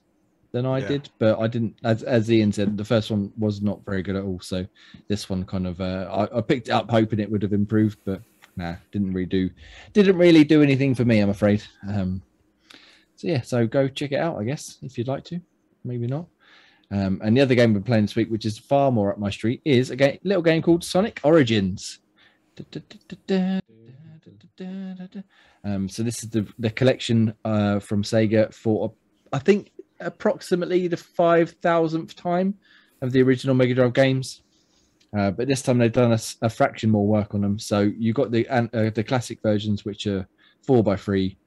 than I yeah. did, but I didn't, as, as Ian said, the first one was not very good at all, so this one kind of, uh, I, I picked it up hoping it would have improved, but nah, didn't really do, didn't really do anything for me, I'm afraid. Um, so yeah, so go check it out, I guess, if you'd like to. Maybe not. Um, and the other game we're playing this week, which is far more up my street, is a game, little game called Sonic Origins. Um, so this is the the collection uh, from Sega for, I think, approximately the five thousandth time of the original Mega Drive games. Uh, but this time they've done a, a fraction more work on them. So you got the uh, the classic versions, which are four by three,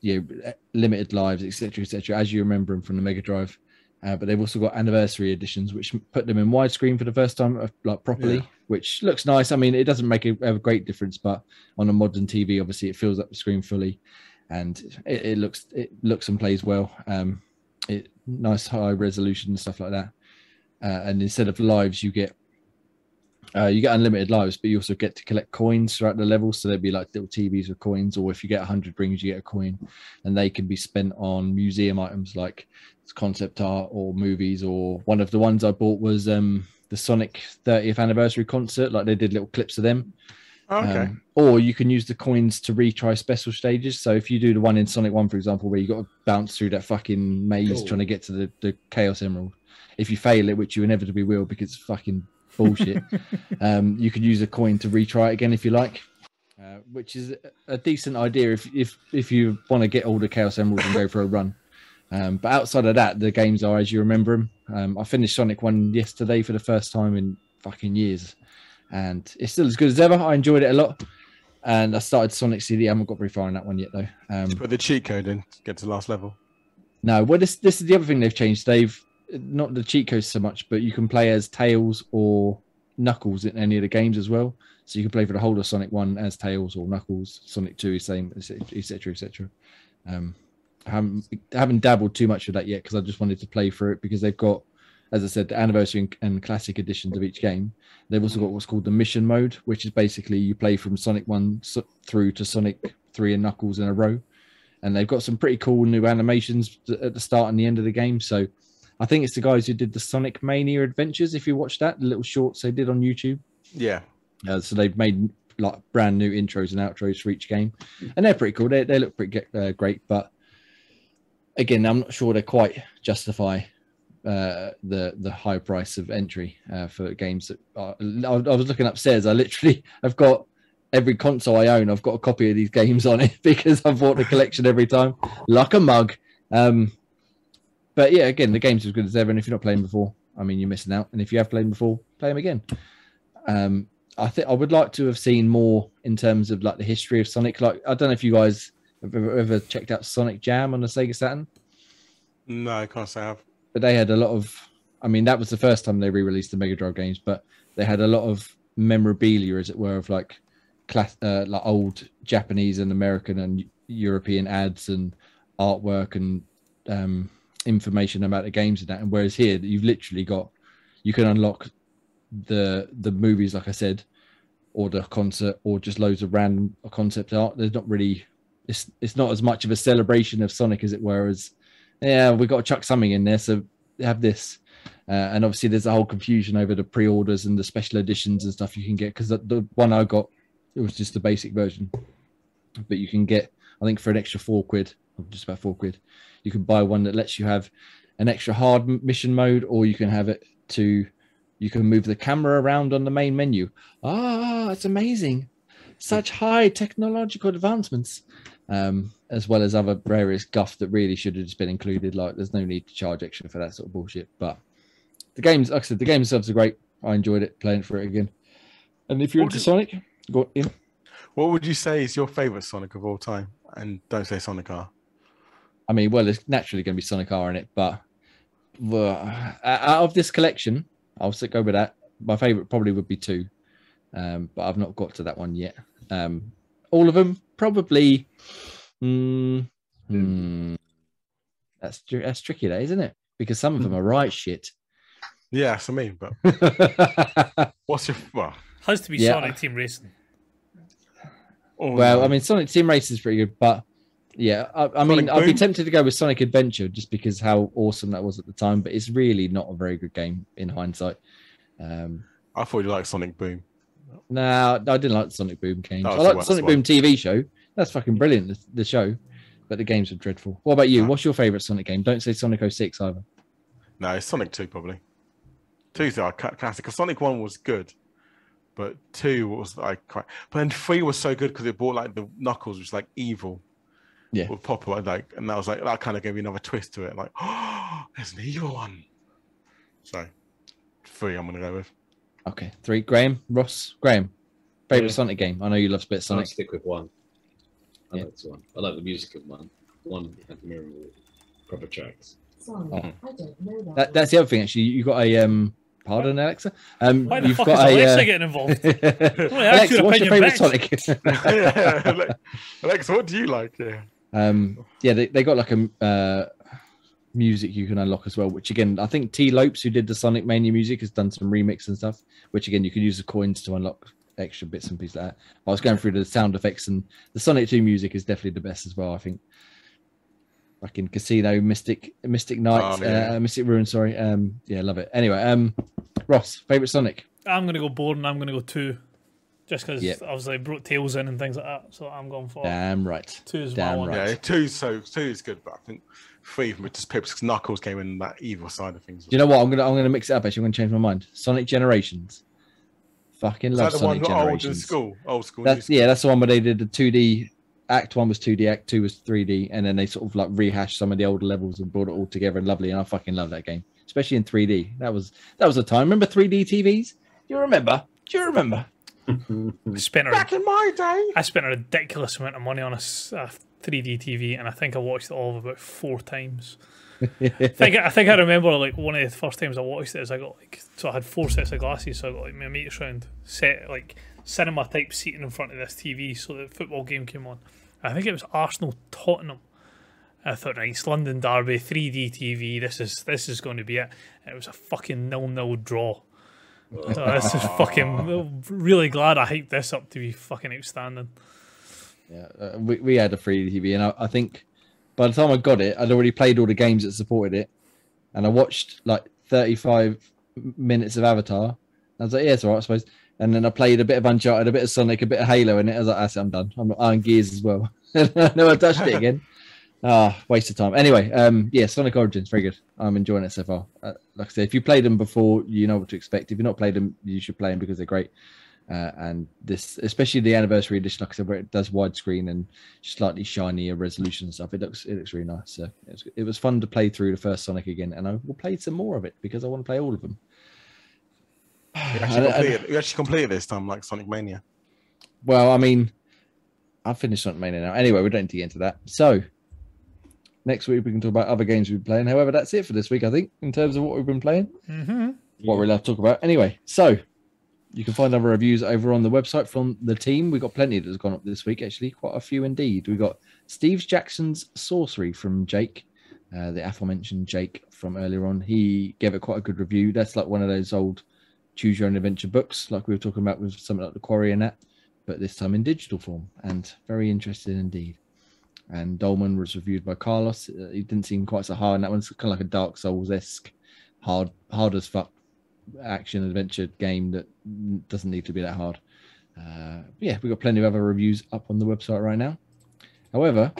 you know, limited lives, et cetera, et cetera, as you remember them from the Mega Drive. Uh, but they've also got anniversary editions, which put them in widescreen for the first time, like properly, yeah. which looks nice. I mean, it doesn't make a, a great difference, but on a modern T V, obviously, it fills up the screen fully, and it, it looks it looks and plays well. Um, it nice high resolution and stuff like that. Uh, and instead of lives, you get Uh, you get unlimited lives, but you also get to collect coins throughout the level. So there'd be like little T Vs with coins, or if you get one hundred rings, you get a coin, and they can be spent on museum items like concept art or movies. Or one of the ones I bought was um, the Sonic thirtieth anniversary concert. Like they did little clips of them. Okay. Um, or you can use the coins to retry special stages. So if you do the one in Sonic one, for example, where you got to bounce through that fucking maze cool. trying to get to the, the Chaos Emerald. If you fail it, which you inevitably will because it's fucking bullshit, um you could use a coin to retry it again if you like, uh, which is a decent idea if if if you want to get all the Chaos Emeralds and go for a run. Um but outside of that, the games are as you remember them. um I finished Sonic one yesterday for the first time in fucking years, and it's still as good as ever. I enjoyed it a lot, and I started Sonic C D. I haven't got very far in that one yet though. Um put the cheat code in to get to the last level. No, well, this this is the other thing they've changed. They've not the cheat codes so much, but you can play as Tails or Knuckles in any of the games as well. So you can play for the whole of Sonic one as Tails or Knuckles. Sonic two is same, et cetera, et cetera. Um, I haven't, I haven't dabbled too much with that yet because I just wanted to play through it, because they've got, as I said, the anniversary and classic editions of each game. They've also got what's called the mission mode, which is basically you play from Sonic one through to Sonic three and Knuckles in a row. And they've got some pretty cool new animations at the start and the end of the game. So I think it's the guys who did the Sonic Mania Adventures, if you watch that, the little shorts they did on YouTube. Yeah. Uh, so they've made like brand new intros and outros for each game, and they're pretty cool. They, they look pretty uh, great, but again, I'm not sure they quite justify uh, the the high price of entry uh, for games that are, I, I was looking upstairs. I literally, I've got every console I own. I've got a copy of these games on it because I've bought the collection every time, like a mug. Um, But yeah, again, the game's as good as ever. And if you're not playing before, I mean, you're missing out. And if you have played before, play them again. Um, I think I would like to have seen more in terms of like the history of Sonic. Like, I don't know if you guys have ever, ever checked out Sonic Jam on the Sega Saturn. No, I can't say I have. But they had a lot of, I mean, that was the first time they re-released the Mega Drive games, but they had a lot of memorabilia, as it were, of like, class, uh, like old Japanese and American and European ads and artwork and um information about the games and that. And whereas here, you've literally got, you can unlock the the movies, like I said, or the concert, or just loads of random concept art. There's not really, it's it's not as much of a celebration of Sonic as it were as, yeah, we've got to chuck something in there, so have this. Uh, and obviously there's a whole confusion over the pre-orders and the special editions and stuff you can get, because the, the one I got It was just the basic version, but you can get, I think for an extra four quid, just about four quid, you can buy one that lets you have an extra hard mission mode, or you can have it to, you can move the camera around on the main menu. Ah, it's amazing. Such high technological advancements, um, as well as other various guff that really should have just been included. Like there's no need to charge extra for that sort of bullshit. But the games, like I said, the games themselves are great. I enjoyed it, playing for it again. And if you're into Sonic, go in. What would you say is your favourite Sonic of all time? And don't say Sonic R. I mean, well, it's naturally going to be Sonic R in it, but uh, out of this collection, I'll go with that. My favourite probably would be two, um, but I've not got to that one yet. Um, all of them, probably. Mm, mm, that's that's tricky, that, isn't it? Because some of them are right shit. Yeah, that's what I mean, but what's your... Well, has to be yeah. Sonic Team Racing. Oh, well, no. I mean, Sonic Team Racing is pretty good, but yeah, I, I mean, I'd be tempted to go with Sonic Adventure just because how awesome that was at the time, but it's really not a very good game in hindsight. Um, I thought you liked Sonic Boom. No, nah, I didn't like Sonic Boom games. I liked Sonic Boom T V show. That's fucking brilliant, the, the show, but the games are dreadful. What about you? No. What's your favourite Sonic game? Don't say Sonic oh six either. No, it's Sonic two probably. Two's our classic. Sonic one was good, but two was like quite. But then three was so good because it brought like the Knuckles, which was like evil. Yeah. With Popper, like, and that was like that kind of gave me another twist to it. Like, oh, there's an evil one. So three, I'm gonna go with. Okay, three. Graham, Ross, Graham, favorite yeah. Sonic game. I know you love Split Sonic. I'll stick with one. I yeah. like this one. I like the music of one. One had the mirror with proper tracks. Sorry, oh. I don't know that. that that's the other thing. Actually, you got a um. Pardon, Alexa. Um, Why the you've fuck got is Alexa a, uh... getting involved? Alexa, what's your favourite Sonic? yeah, Alexa, what do you like? Yeah, um, yeah, they, they got like a uh, music you can unlock as well, which again, I think T Lopes, who did the Sonic Mania music, has done some remix and stuff. Which again, you can use the coins to unlock extra bits and pieces like that. I was going through the sound effects, and the Sonic two music is definitely the best as well. I think. Fucking Casino, Mystic, Mystic Knights, oh, yeah. uh, Mystic Ruin. Sorry, um, yeah, love it. Anyway, um, Ross, favorite Sonic. I'm gonna go boring. I'm gonna go two, just because yep. obviously brought Tails in and things like that. So I'm going for. Damn right. Two is my one. Right. Yeah, two's so two is good, but I think three from just pips because Knuckles came in that evil side of things. Do you know what? I'm gonna I'm gonna mix it up. Actually, I'm gonna change my mind. Sonic Generations. Fucking love Sonic Generations. Old in school, old school. That's, school. Yeah, that's the one where they did the two D. Act one was two D, Act two was three D, and then they sort of like rehashed some of the older levels and brought it all together and lovely. And I fucking love that game, especially in three D. That was that was a time. Remember three D T Vs? Do you remember? Do you remember? Spent back a, in my day, I spent a ridiculous amount of money on a, a three D T V, and I think I watched it all about four times. I think I think I remember like one of the first times I watched it is I got like so I had four sets of glasses, so I got like my mate's round set like cinema type seating in front of this T V, so the football game came on. I think it was Arsenal Tottenham. I thought, right, it's London Derby, three D T V. This is this is going to be it. And it was a fucking nil-nil draw. So this is fucking really glad I hyped this up to be fucking outstanding. Yeah, uh, we we had a three D T V, and I, I think by the time I got it, I'd already played all the games that supported it, and I watched like thirty-five minutes of Avatar. I was like, yeah, it's all right, I suppose. And then I played a bit of Uncharted, a bit of Sonic, a bit of Halo in it. I was like, that's it, I'm done. I'm on Gears as well. No, I touched it again. Ah, oh, waste of time. Anyway, um, yeah, Sonic Origins, very good. I'm enjoying it so far. Uh, like I said, if you played them before, you know what to expect. If you've not played them, you should play them because they're great. Uh, and this, especially the anniversary edition, like I said, where it does widescreen and slightly shinier resolution and stuff, it looks it looks really nice. So it was, it was fun to play through the first Sonic again, and I will play some more of it because I want to play all of them. We actually, completed, we actually completed this time, like Sonic Mania. Well, I mean, I've finished Sonic Mania now. Anyway, we don't need to get into that. So, next week we can talk about other games we've been playing. However, that's it for this week, I think, in terms of what we've been playing, mm-hmm. what we're allowed to talk about. Anyway, so you can find other reviews over on the website from the team. We've got plenty that's gone up this week, actually, quite a few indeed. We've got Steve Jackson's Sorcery from Jake. Uh, the aforementioned Jake from earlier on. He gave it quite a good review. That's like one of those old choose your own adventure books like we were talking about with something like The Quarry and that, but this time in digital form, and very interesting indeed. And Dolman was reviewed by Carlos. He didn't seem quite so hard, and that one's kind of like a Dark Souls-esque hard hard as fuck action adventure game that doesn't need to be that hard. Uh, but yeah, we've got plenty of other reviews up on the website right now. However,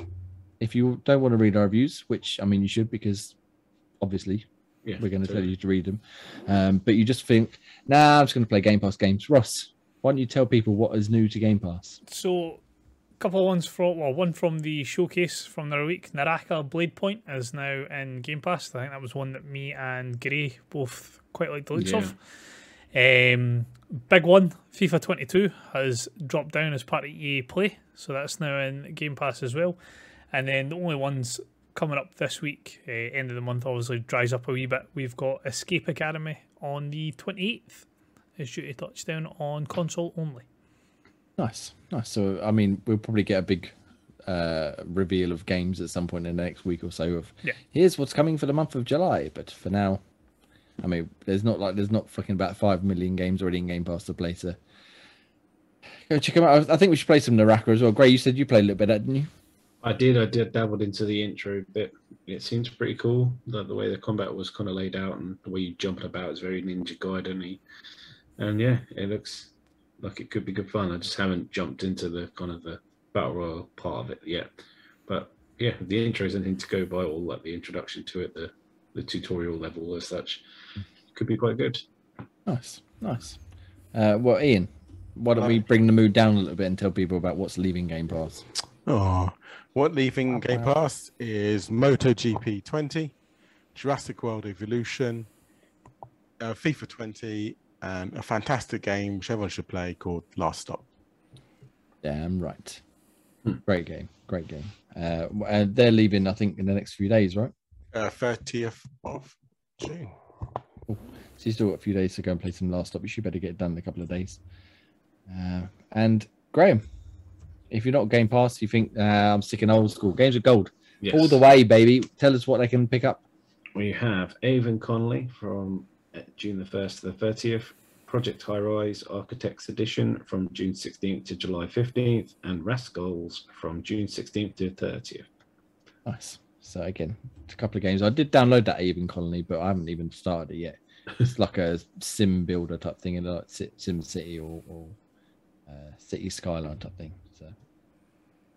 if you don't want to read our reviews, which, I mean, you should, because obviously yeah, we're going to tell you to read them. Um, but you just think, nah, I'm just going to play Game Pass games. Ross, why don't you tell people what is new to Game Pass? So, a couple of ones from, well, one from the showcase from their week. Naraka Blade Point is now in Game Pass. I think that was one that me and Gray both quite liked the looks yeah. of. Um, big one, FIFA twenty-two has dropped down as part of E A Play, so that's now in Game Pass as well. And then the only ones coming up this week, uh, end of the month obviously dries up a wee bit. We've got Escape Academy on the twenty-eighth. It's due to touchdown on console only. Nice, nice. So I mean, we'll probably get a big uh, reveal of games at some point in the next week or so. Of yeah. here's what's coming for the month of July, but for now. I mean, there's not like there's not fucking about five million games already in Game Pass to play, so go check them out. I think we should play some Naraka as well. Gray, you said you played a little bit, didn't you? I did. I did dabbled into the intro bit. It seems pretty cool. Like the way the combat was kind of laid out and the way you jumped about is very Ninja Gaiden-y. And yeah, it looks like it could be good fun. I just haven't jumped into the kind of the battle royal part of it yet. But yeah, if the intro is anything to go by, or like the introduction to it, the the tutorial level as such, could be quite good. Nice, nice. Uh, well, Ian, why don't we bring the mood down a little bit and tell people about what's leaving Game Pass? Oh, what leaving Game Pass is MotoGP twenty, Jurassic World Evolution, uh, FIFA twenty, and a fantastic game which everyone should play called Last Stop. Damn right. Hmm. Great game, great game. Uh, and they're leaving, I think, in the next few days, right? Uh, thirtieth of June. Cool. So you still got a few days to go and play some Last Stop. You should better get it done in a couple of days. Uh, and Graham, if you're not Game Pass, you think uh, I'm sick and old school. Games are gold. Yes. All the way, baby. Tell us what they can pick up. We have Avon Connolly from June the first to the thirtieth, Project High Rise Architects Edition from June sixteenth to July fifteenth, and Rascals from June sixteenth to thirtieth. Nice. So again, a couple of games. I did download that Avon Colony, but I haven't even started it yet. It's like a sim builder type thing, in like Sim City or, or uh, City Skyline type thing. So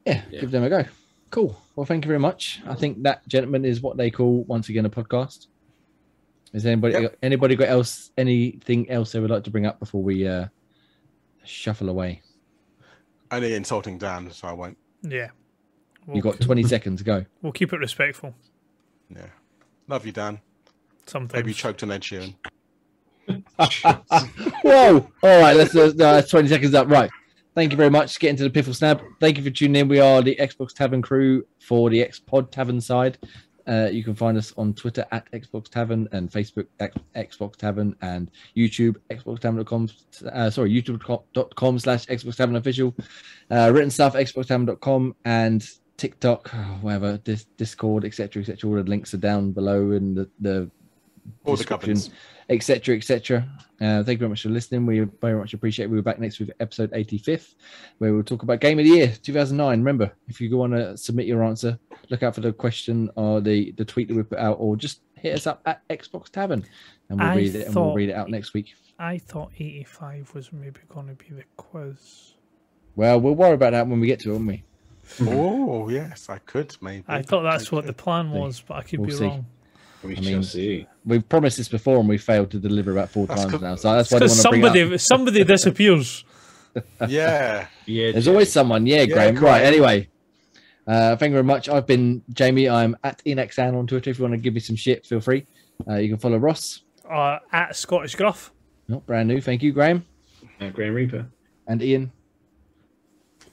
yeah, yeah, give them a go. Cool. Well, thank you very much. I think that, gentlemen, is what they call once again a podcast. Is anybody yep. got, anybody got else anything else they would like to bring up before we uh, shuffle away? Only insulting Dan, so I won't. Yeah. We'll You've got twenty seconds to go. We'll keep it respectful. Yeah. Love you, Dan. Sometimes. Maybe you choked on Ed Sheeran. Whoa! All right, let's, let's, no, that's twenty seconds up. Right. Thank you very much. Get into the piffle snap. Thank you for tuning in. We are the Xbox Tavern crew for the X-Pod Tavern side. Uh, you can find us on Twitter at Xbox Tavern and Facebook at Xbox Tavern and YouTube, xbox tavern dot com, uh, sorry, youtube dot com slash Xbox Tavern official. Uh, written stuff, xbox tavern dot com and TikTok, oh, whatever, dis Discord, et cetera, et cetera. All the links are down below in the, the description, et cetera, et cetera. Uh, thank you very much for listening. We very much appreciate it. We'll be back next week with episode eighty-fifth, where we'll talk about Game of the Year two thousand nine. Remember, if you want to submit your answer, look out for the question or the the tweet that we put out, or just hit us up at Xbox Tavern, and we'll I read it and we'll read it out next week. I thought eighty-five was maybe going to be the quiz. Well, we'll worry about that when we get to it, won't we? Oh yes, I could maybe. I thought that's I what the plan was, but I could we'll be see. wrong. We I mean, shall see. We've promised this before and we failed to deliver about four that's times now. So that's why I want to somebody bring up. somebody disappears. yeah, yeah. There's Jake. always someone. Yeah, yeah Graham. Graham. Right. Anyway, uh, thank you very much. I've been Jamie. I'm at Inexan on Twitter. If you want to give me some shit, feel free. Uh, you can follow Ross uh, at Scottish Gruff. Not brand new. Thank you, Graham. Uh, Graham Reaper and Ian.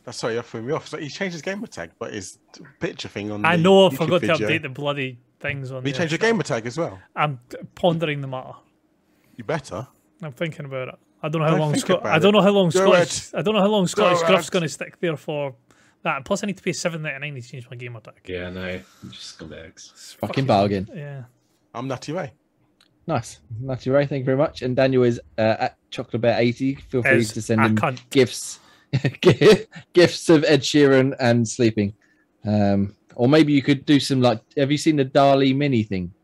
That's sorry, you threw me off. So he changed his gamer tag, but his picture thing on. I the know. I forgot video. to update the bloody. things on. You change your gamer tag as well. I'm pondering the matter. You better. I'm thinking about it. I don't know how long. I don't know how long Scottish. I don't know how long Scottish Gruff's going to stick there for that. And plus, I need to pay seven ninety nine to change my gamer tag. Yeah, no, just scumbags. Fucking bargain. Yeah. I'm Natty Ray. Nice, Natty Ray. Thank you very much. And Daniel is uh, at Chocolate Bear eighty. Feel free to send him gifts, gifts of Ed Sheeran and sleeping. Um. Or maybe you could do some, like, have you seen the Dali Mini thing?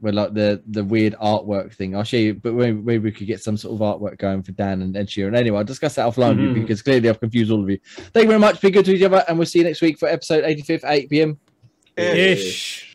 with like the the weird artwork thing. I'll show you, but maybe, maybe we could get some sort of artwork going for Dan and Ed Sheeran. Anyway, I'll discuss that offline mm-hmm. with you, because clearly I've confused all of you. Thank you very much. Be good to each other, and we'll see you next week for episode eighty-five, eight p m ish.